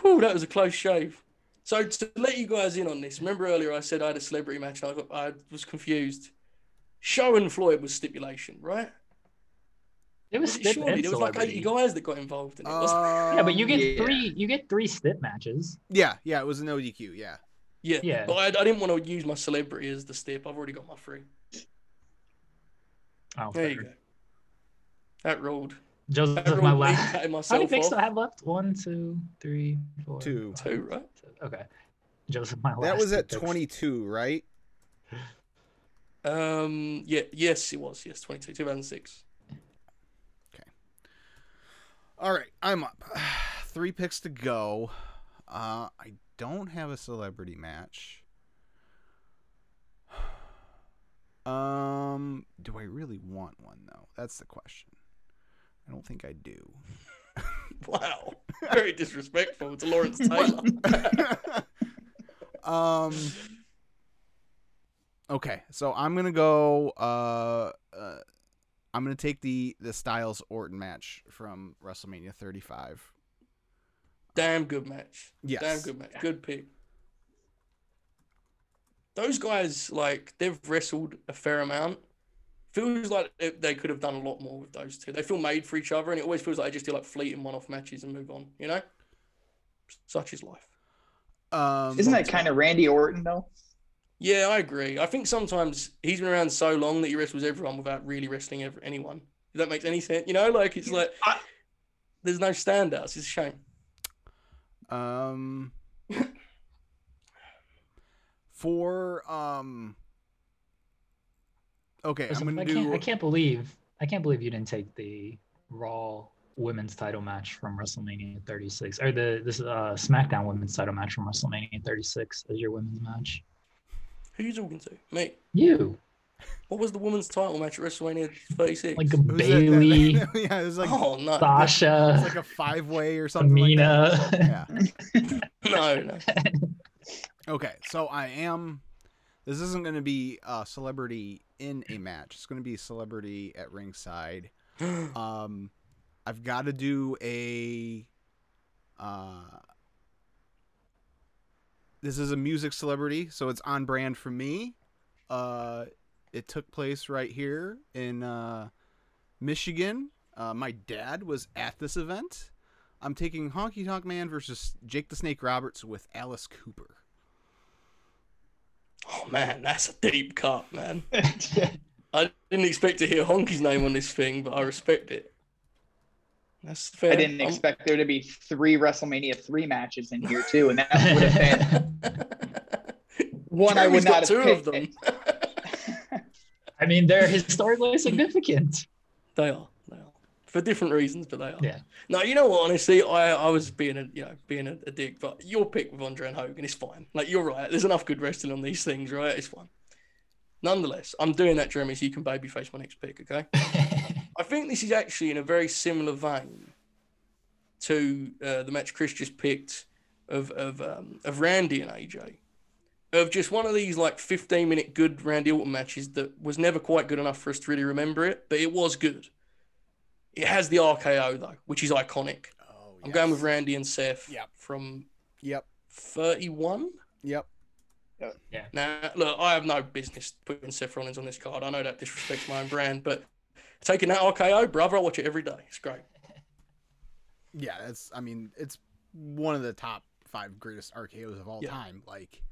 Whew, that was a close shave. So to let you guys in on this, remember earlier I said I had a celebrity match and I was confused. Shawn and Floyd was stipulation, right? It was like 80 guys that got involved in it. Yeah, but you get three stip matches. Yeah, it was an ODQ, yeah. Yeah, but I didn't want to use my celebrity as the stip. I've already got my free. Oh, there you go. That ruled. Joseph took my last. How many picks do I have left? 1, 2, 3, 4. Two, right? Okay. Joseph, my last. That was at 22, right? Yes, it was. Yes, 22, 2006. Okay. All right, I'm up. 3 picks to go. I don't have a celebrity match. Do I really want one, though? That's the question. I don't think I do. Wow. Very disrespectful to Lawrence Taylor. Okay, so I'm going to go... I'm going to take the Styles-Orton match from WrestleMania 35. Damn good match. Yes. Damn good match. Good pick. Those guys, they've wrestled a fair amount. Feels like they could have done a lot more with those two. They feel made for each other, and it always feels like they just do, fleeting one-off matches and move on, you know? Such is life. Isn't that kind of Randy Orton, though? Yeah, I agree. I think sometimes he's been around so long that he wrestles everyone without really wrestling anyone. If that makes any sense. You know, there's no standouts. It's a shame. Okay, I'm gonna do... I can't believe you didn't take the Raw women's title match from WrestleMania 36, or this SmackDown women's title match from WrestleMania 36 as your women's match. Who are you talking to, mate? You. What was the women's title match at WrestleMania 36? Bailey. It was Sasha. It was a 5-way or something. Amina. Yeah. No. Okay, so I am. This isn't going to be a celebrity in a match. It's going to be a celebrity at ringside. I've got to do a. This is a music celebrity, so it's on brand for me. It took place right here in Michigan. My dad was at this event. I'm taking Honky Tonk Man versus Jake the Snake Roberts with Alice Cooper. Oh, man, that's a deep cut, man. I didn't expect to hear Honky's name on this thing, but I respect it. That's fair. I didn't expect there to be 3 WrestleMania 3 matches in here, too, and that would have been one I would not have picked. Of them. They're historically significant. They are. For different reasons, but they are. Yeah. No, you know what? Honestly, I was being a dick, but your pick with Andre and Hogan is fine. You're right. There's enough good wrestling on these things, right? It's fine. Nonetheless, I'm doing that, Jeremy, so you can babyface my next pick, okay? I think this is actually in a very similar vein to the match Chris just picked of Randy and AJ. Of just one of these 15-minute good Randy Orton matches that was never quite good enough for us to really remember it, but it was good. It has the RKO, though, which is iconic. Oh, yes. I'm going with Randy and Seth from 31. Yep. Yeah. Now, look, I have no business putting Seth Rollins on this card. I know that disrespects my own brand, but taking that RKO, brother, I watch it every day. It's great. Yeah, it's one of the top 5 greatest RKOs of all time. Like,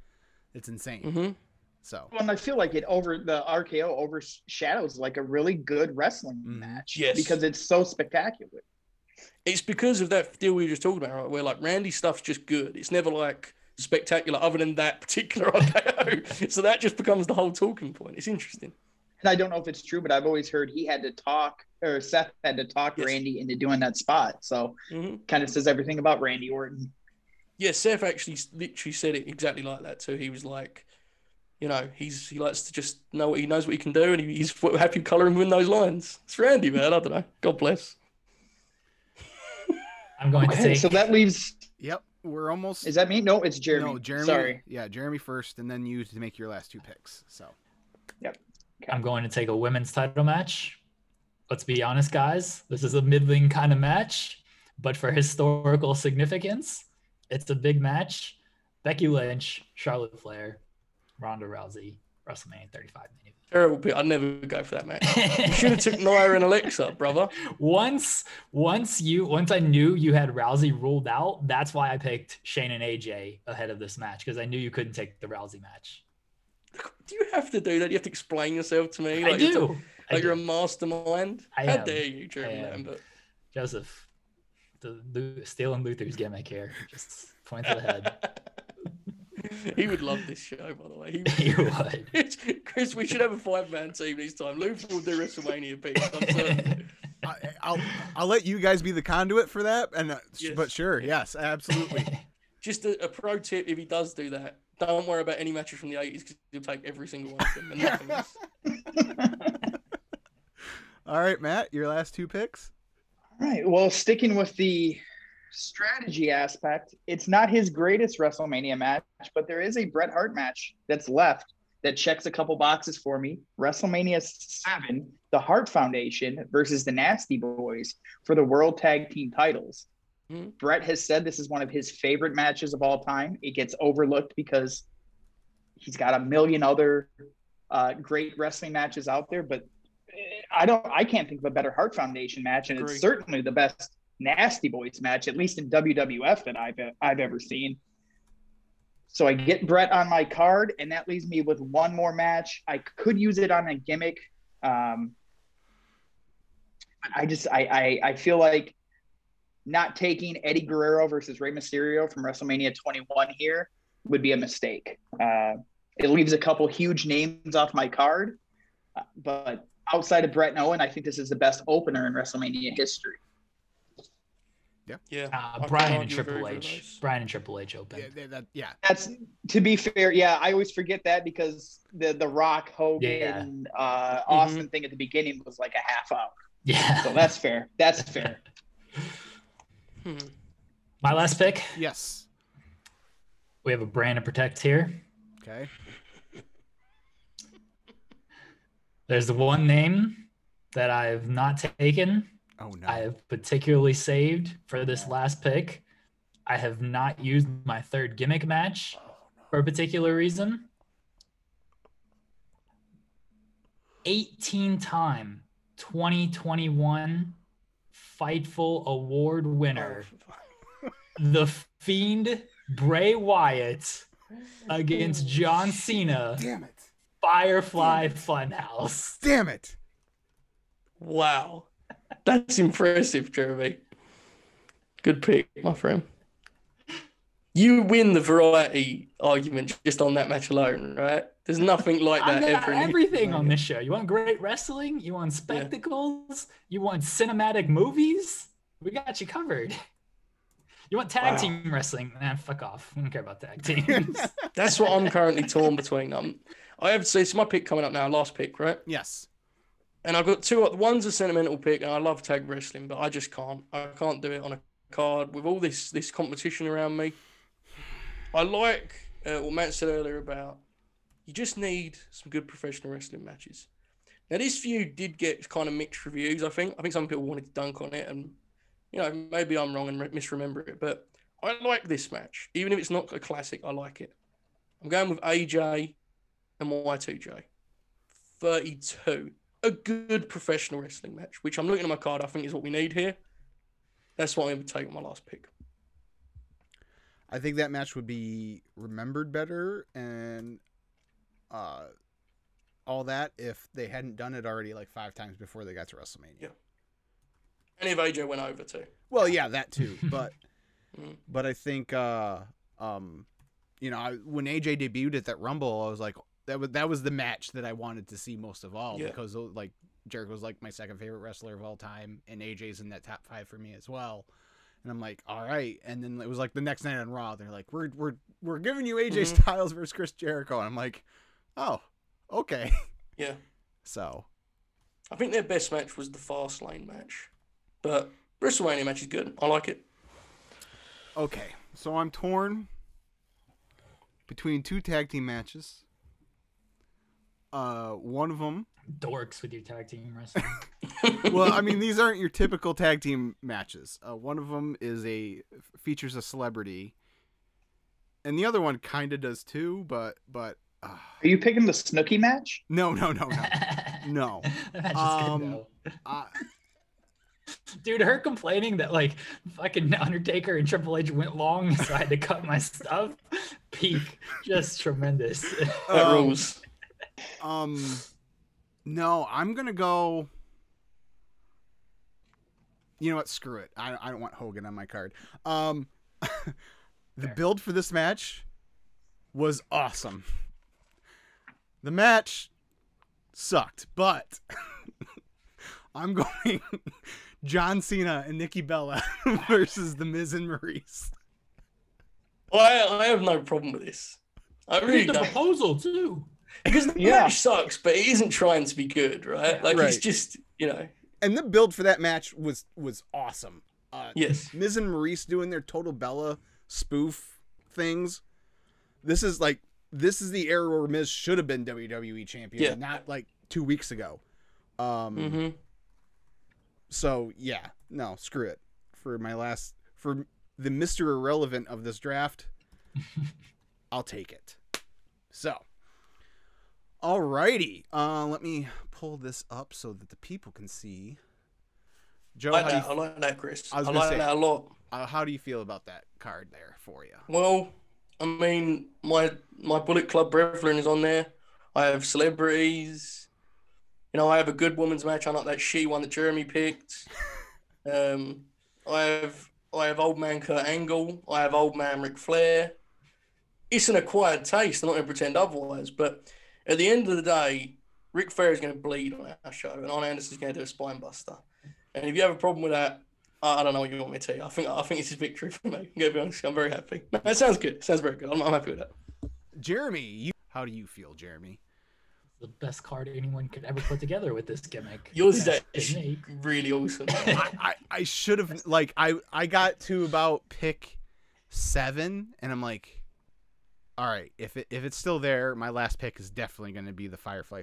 it's insane. So, well, and I feel like it the RKO overshadows like a really good wrestling match. Yes, because it's so spectacular. It's because of that deal we were just talking about, right? Where like Randy stuff's just good. It's never like spectacular other than that particular RKO. So that just becomes the whole talking point. It's interesting. And I don't know if it's true, but I've always heard he had to talk, or Seth had to talk Randy into doing that spot. So kind of says everything about Randy Orton. Yeah, Seth actually literally said it exactly like that too. He was like, you know, he likes to just know what he knows what he can do, and he's happy coloring within those lines. It's Randy, man. I don't know. God bless. I'm going to take. So that leaves. Yep, we're almost. Is that me? No, it's Jeremy. No, Jeremy. Sorry. Yeah, Jeremy first, and then you to make your last 2 picks. So. Yep. Okay. I'm going to take a women's title match. Let's be honest, guys. This is a middling kind of match, but for historical significance, it's a big match. Becky Lynch, Charlotte Flair, Ronda Rousey, WrestleMania 35. Terrible pick. I'd never go for that match. You should have took Nia and Alexa, brother. Once I knew you had Rousey ruled out, that's why I picked Shane and AJ ahead of this match, because I knew you couldn't take the Rousey match. Do you have to do that? You have to explain yourself to me. Like, I do. You're a mastermind. How dare you, Jeremy Lambert? Joseph, stealing Luther's gimmick here. Just point to the head. He would love this show, by the way. He would. Chris, we should have a 5-man team this time. Luther will do WrestleMania piece. I'm certain. I'll let you guys be the conduit for that. And but sure, yes, absolutely. Just a pro tip: if he does do that, don't worry about any matches from the 80s because you'll take every single one of them. All right, Matt, your last 2 picks. All right. Well, sticking with the strategy aspect, it's not his greatest WrestleMania match, but there is a Bret Hart match that's left that checks a couple boxes for me. WrestleMania 7, the Hart Foundation versus the Nasty Boys for the World Tag Team titles. Bret has said this is one of his favorite matches of all time. It gets overlooked because he's got a million other great wrestling matches out there, but I can't think of a better Hart Foundation match, and it's certainly the best Nasty Boys match, at least in WWF, that I've ever seen. So I get Bret on my card, and that leaves me with one more match. I could use it on a gimmick. I feel like not taking Eddie Guerrero versus Rey Mysterio from WrestleMania 21 here would be a mistake. It leaves a couple huge names off my card, but outside of Bret and Owen, I think this is the best opener in WrestleMania history. Yeah. Brian and Triple H open. Yeah. That's, to be fair. Yeah, I always forget that because the Rock, Hogan, Austin thing at the beginning was like a half hour. Yeah. So that's fair. That's fair. My last pick. Yes. We have a brand to protect here. Okay. There's the one name that I have not taken. Oh no. I have particularly saved for this last pick. I have not used my third gimmick match for a particular reason. 18-time 2021 Fightful Award winner, The Fiend Bray Wyatt against John Cena. Damn it! Firefly Funhouse. Damn it! Wow, that's impressive, Jeremy. Good pick, my friend. You win the variety argument just on that match alone, right? There's nothing like that ever. Everything on this show. You want great wrestling? You want spectacles? You want cinematic movies? We got you covered. You want tag team wrestling? Nah, fuck off. I don't care about tag teams. That's what I'm currently torn between. I have to say, it's my pick coming up now, last pick, right? Yes. And I've got 2. One's a sentimental pick, and I love tag wrestling, but I just can't. I can't do it on a card with all this competition around me. I like what Matt said earlier about you just need some good professional wrestling matches. Now, this feud did get kind of mixed reviews, I think. I think some people wanted to dunk on it, and, you know, maybe I'm wrong and misremember it, but I like this match. Even if it's not a classic, I like it. I'm going with AJ and Y2J. 32. A good professional wrestling match, which I'm looking at my card, I think is what we need here. That's what I'm going to take with my last pick. I think that match would be remembered better and all that if they hadn't done it already like 5 times before they got to WrestleMania. Yeah. And if AJ went over too. Well, yeah, that too. But but I think you know, when AJ debuted at that Rumble, I was like, that was the match that I wanted to see most of all, yeah, because like Jericho's like my second favorite wrestler of all time, and AJ's in that top 5 for me as well. And I'm like, all right. And then it was like the next night on Raw, they're like, we're giving you AJ Styles versus Chris Jericho, and I'm like, oh, okay. Yeah. So I think their best match was the Fastlane match, but WrestleMania match is good. I like it. Okay, so I'm torn between 2 tag team matches. One of them. Dorks with your tag team wrestling. Well, I mean, these aren't your typical tag team matches. One of them is features a celebrity, and the other one kind of does too. But are you picking the Snooki match? No. That's good though. Dude, her complaining that like fucking Undertaker and Triple H went long, so I had to cut my stuff. Peak, just tremendous. That rules. No, I'm going to go, you know what, screw it. I don't want Hogan on my card. The build for this match was awesome. The match sucked, but I'm going John Cena and Nikki Bella versus The Miz and Maryse. Well, I have no problem with this. I really don't. The proposal, too. Because the match sucks, but he isn't trying to be good, right? Like, he's just, you know. And the build for that match was awesome. Yes. Miz and Maryse doing their Total Bella spoof things. This is the era where Miz should have been WWE champion, not like 2 weeks ago. So, yeah. No, screw it. For the Mr. Irrelevant of this draft, I'll take it. So. Alrighty, let me pull this up so that the people can see. Joe, I like that, Chris. I like that a lot. How do you feel about that card there for you? Well, I mean, my Bullet Club brethren is on there. I have celebrities. You know, I have a good women's match. I like that she one that Jeremy picked. I have old man Kurt Angle. I have old man Ric Flair. It's an acquired taste. I'm not going to pretend otherwise, but at the end of the day, Ric Flair is going to bleed on our show, and Arn Anderson's going to do a spine buster. And if you have a problem with that, I don't know what you want me to tell you. I think it's his victory for me. I'm going to be honest, I'm very happy. No, that sounds good. It sounds very good. I'm happy with that. Jeremy, how do you feel, Jeremy? The best card anyone could ever put together with this gimmick. Yours is that really awesome. I should have, like, I got to about pick 7, and I'm like, all right, if it's still there, my last pick is definitely going to be the Firefly.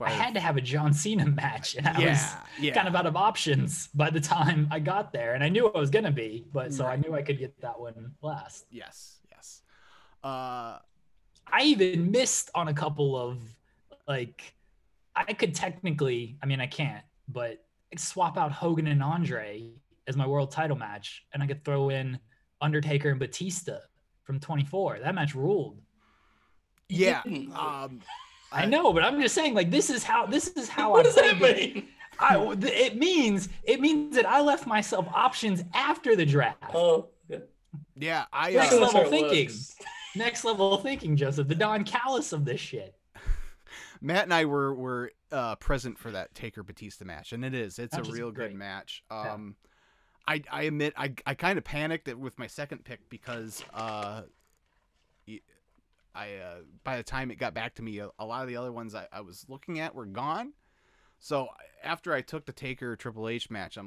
I had to have a John Cena match, and I was kind of out of options by the time I got there, and I knew what I was going to be, but so I knew I could get that one last. Yes. I even missed on a couple of, like, I could technically, I mean, I can't, but I swap out Hogan and Andre as my world title match, and I could throw in Undertaker and Batista from 24. That match ruled. Yeah. I know, but I'm just saying, like, this is how what does that mean? It means that I left myself options after the draft. Oh, yeah. Next level thinking, Joseph, the Don Callis of this shit. Matt and I were present for that Taker Batista match, and it's a real good match. I admit I kind of panicked with my second pick because I by the time it got back to me, a lot of the other ones I was looking at were gone. So after I took the Taker Triple H match,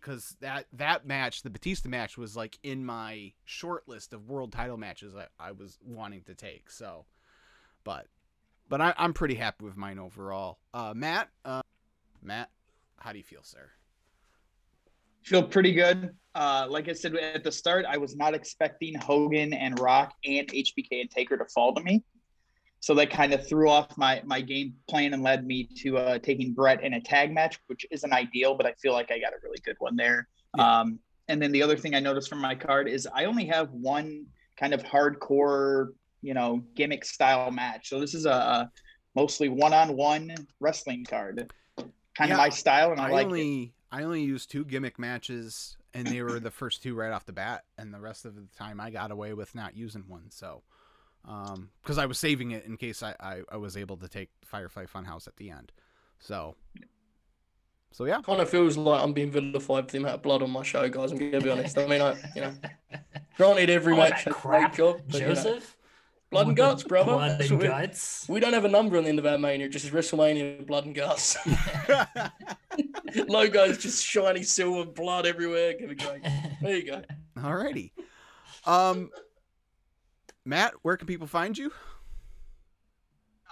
because that match, the Batista match, was like in my short list of world title matches I was wanting to take. So, but I'm pretty happy with mine overall. Matt, how do you feel, sir? Feel pretty good. Like I said at the start, I was not expecting Hogan and Rock and HBK and Taker to fall to me. So that kind of threw off my game plan and led me to taking Bret in a tag match, which isn't ideal, but I feel like I got a really good one there. Yeah. And then the other thing I noticed from my card is I only have one kind of hardcore, you know, gimmick style match. So this is a mostly one-on-one wrestling card, kind of my style, and I only used two gimmick matches, and they were the first two right off the bat, and the rest of the time I got away with not using one. So, because I was saving it in case I was able to take Firefly Funhouse at the end. So yeah. Kind of feels like I'm being vilified for the amount of blood on my show, guys. I'm gonna be honest. I mean, you know, granted every match has a great job, but, Joseph. You know, blood and guts, brother. Blood and guts. We don't have a number on the end of our mania. It just is WrestleMania, blood and guts. Logo's just shiny silver, blood everywhere. Give it going. There you go. Alrighty. Matt, where can people find you?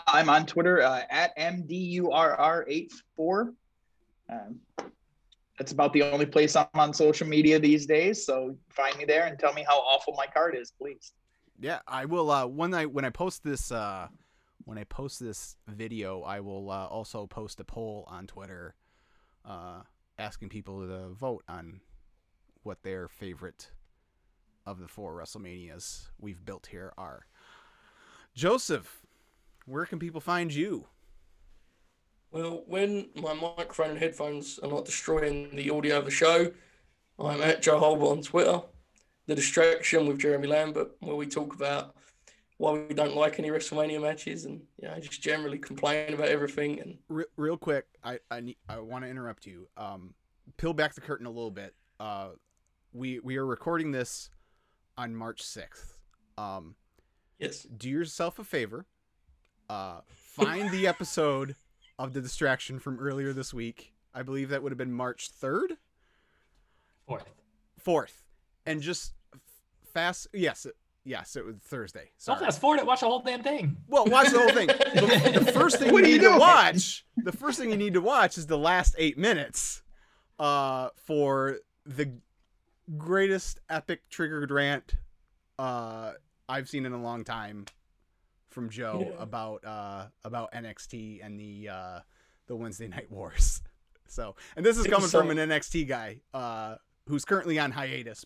I'm on Twitter at MDURR84. That's about the only place I'm on social media these days. So find me there and tell me how awful my card is, please. Yeah, I will. When I post this video, I will also post a poll on Twitter, asking people to vote on what their favorite of the four WrestleManias we've built here are. Joseph, where can people find you? Well, when my microphone and headphones are not destroying the audio of the show, I'm at Joe Hulbert on Twitter. The Distraction with Jeremy Lambert, where we talk about why we don't like any WrestleMania matches and, you know, just generally complain about everything. And real quick, I want to interrupt you. Peel back the curtain a little bit. We are recording this on March 6th. Yes. Do yourself a favor. Find the episode of The Distraction from earlier this week. I believe that would have been March 3rd? 4th. 4th. And just fast. Yes, it was Thursday. Sorry. Don't fast forward it. Watch the whole damn thing. Well, watch the whole thing. The first thing the first thing you need to watch is the last 8 minutes for the greatest epic triggered rant I've seen in a long time from Joe about NXT and the Wednesday Night Wars. So, and this is coming from an NXT guy who's currently on hiatus,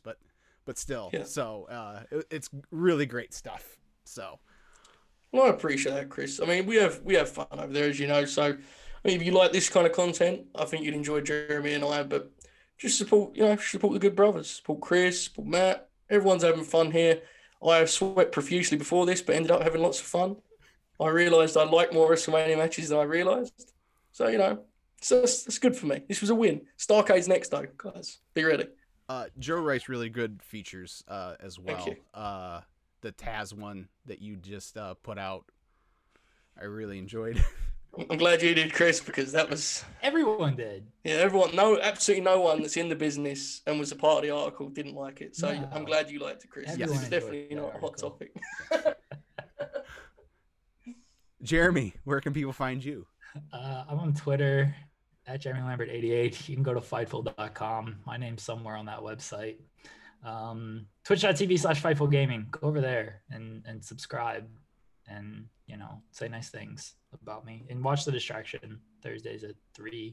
but still. Yeah. So it's really great stuff. So, well, I appreciate that, Chris. I mean, we have fun over there, as you know. So, I mean, if you like this kind of content, I think you'd enjoy Jeremy and I. But just support the good brothers. Support Chris, support Matt. Everyone's having fun here. I have sweat profusely before this, but ended up having lots of fun. I realised I like more WrestleMania matches than I realised. So, you know. So that's good for me. This was a win. Starcade's next, though, guys. Be ready. Joe writes really good features as well. Thank you. The Taz one that you just put out, I really enjoyed. I'm glad you did, Chris, because that was... Everyone did. Yeah, everyone. No, absolutely no one that's in the business and was a part of the article didn't like it. So no. I'm glad you liked it, Chris. Everyone this is definitely not a hot topic. Jeremy, where can people find you? I'm on Twitter. At Jeremy Lambert 88, you can go to Fightful.com. My name's somewhere on that website. Twitch.tv/Fightful Gaming. Go over there and subscribe, and you know, say nice things about me. And watch The Distraction Thursdays at 3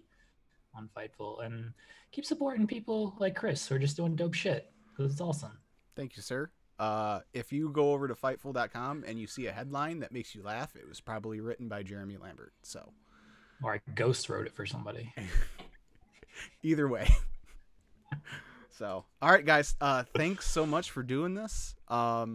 on Fightful. And keep supporting people like Chris who are just doing dope shit. It's awesome. Thank you, sir. If you go over to Fightful.com and you see a headline that makes you laugh, it was probably written by Jeremy Lambert. So. Or I ghost wrote it for somebody. Either way. So, all right, guys. Thanks so much for doing this. All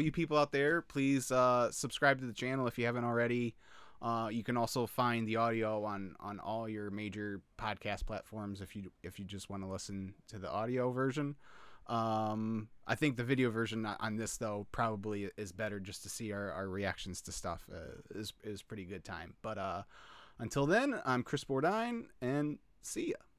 you people out there, please subscribe to the channel if you haven't already. You can also find the audio on all your major podcast platforms if you just want to listen to the audio version. I think the video version on this, though, probably is better just to see our reactions to stuff. Is pretty good time. But, until then, I'm Chris Bordine, and see ya.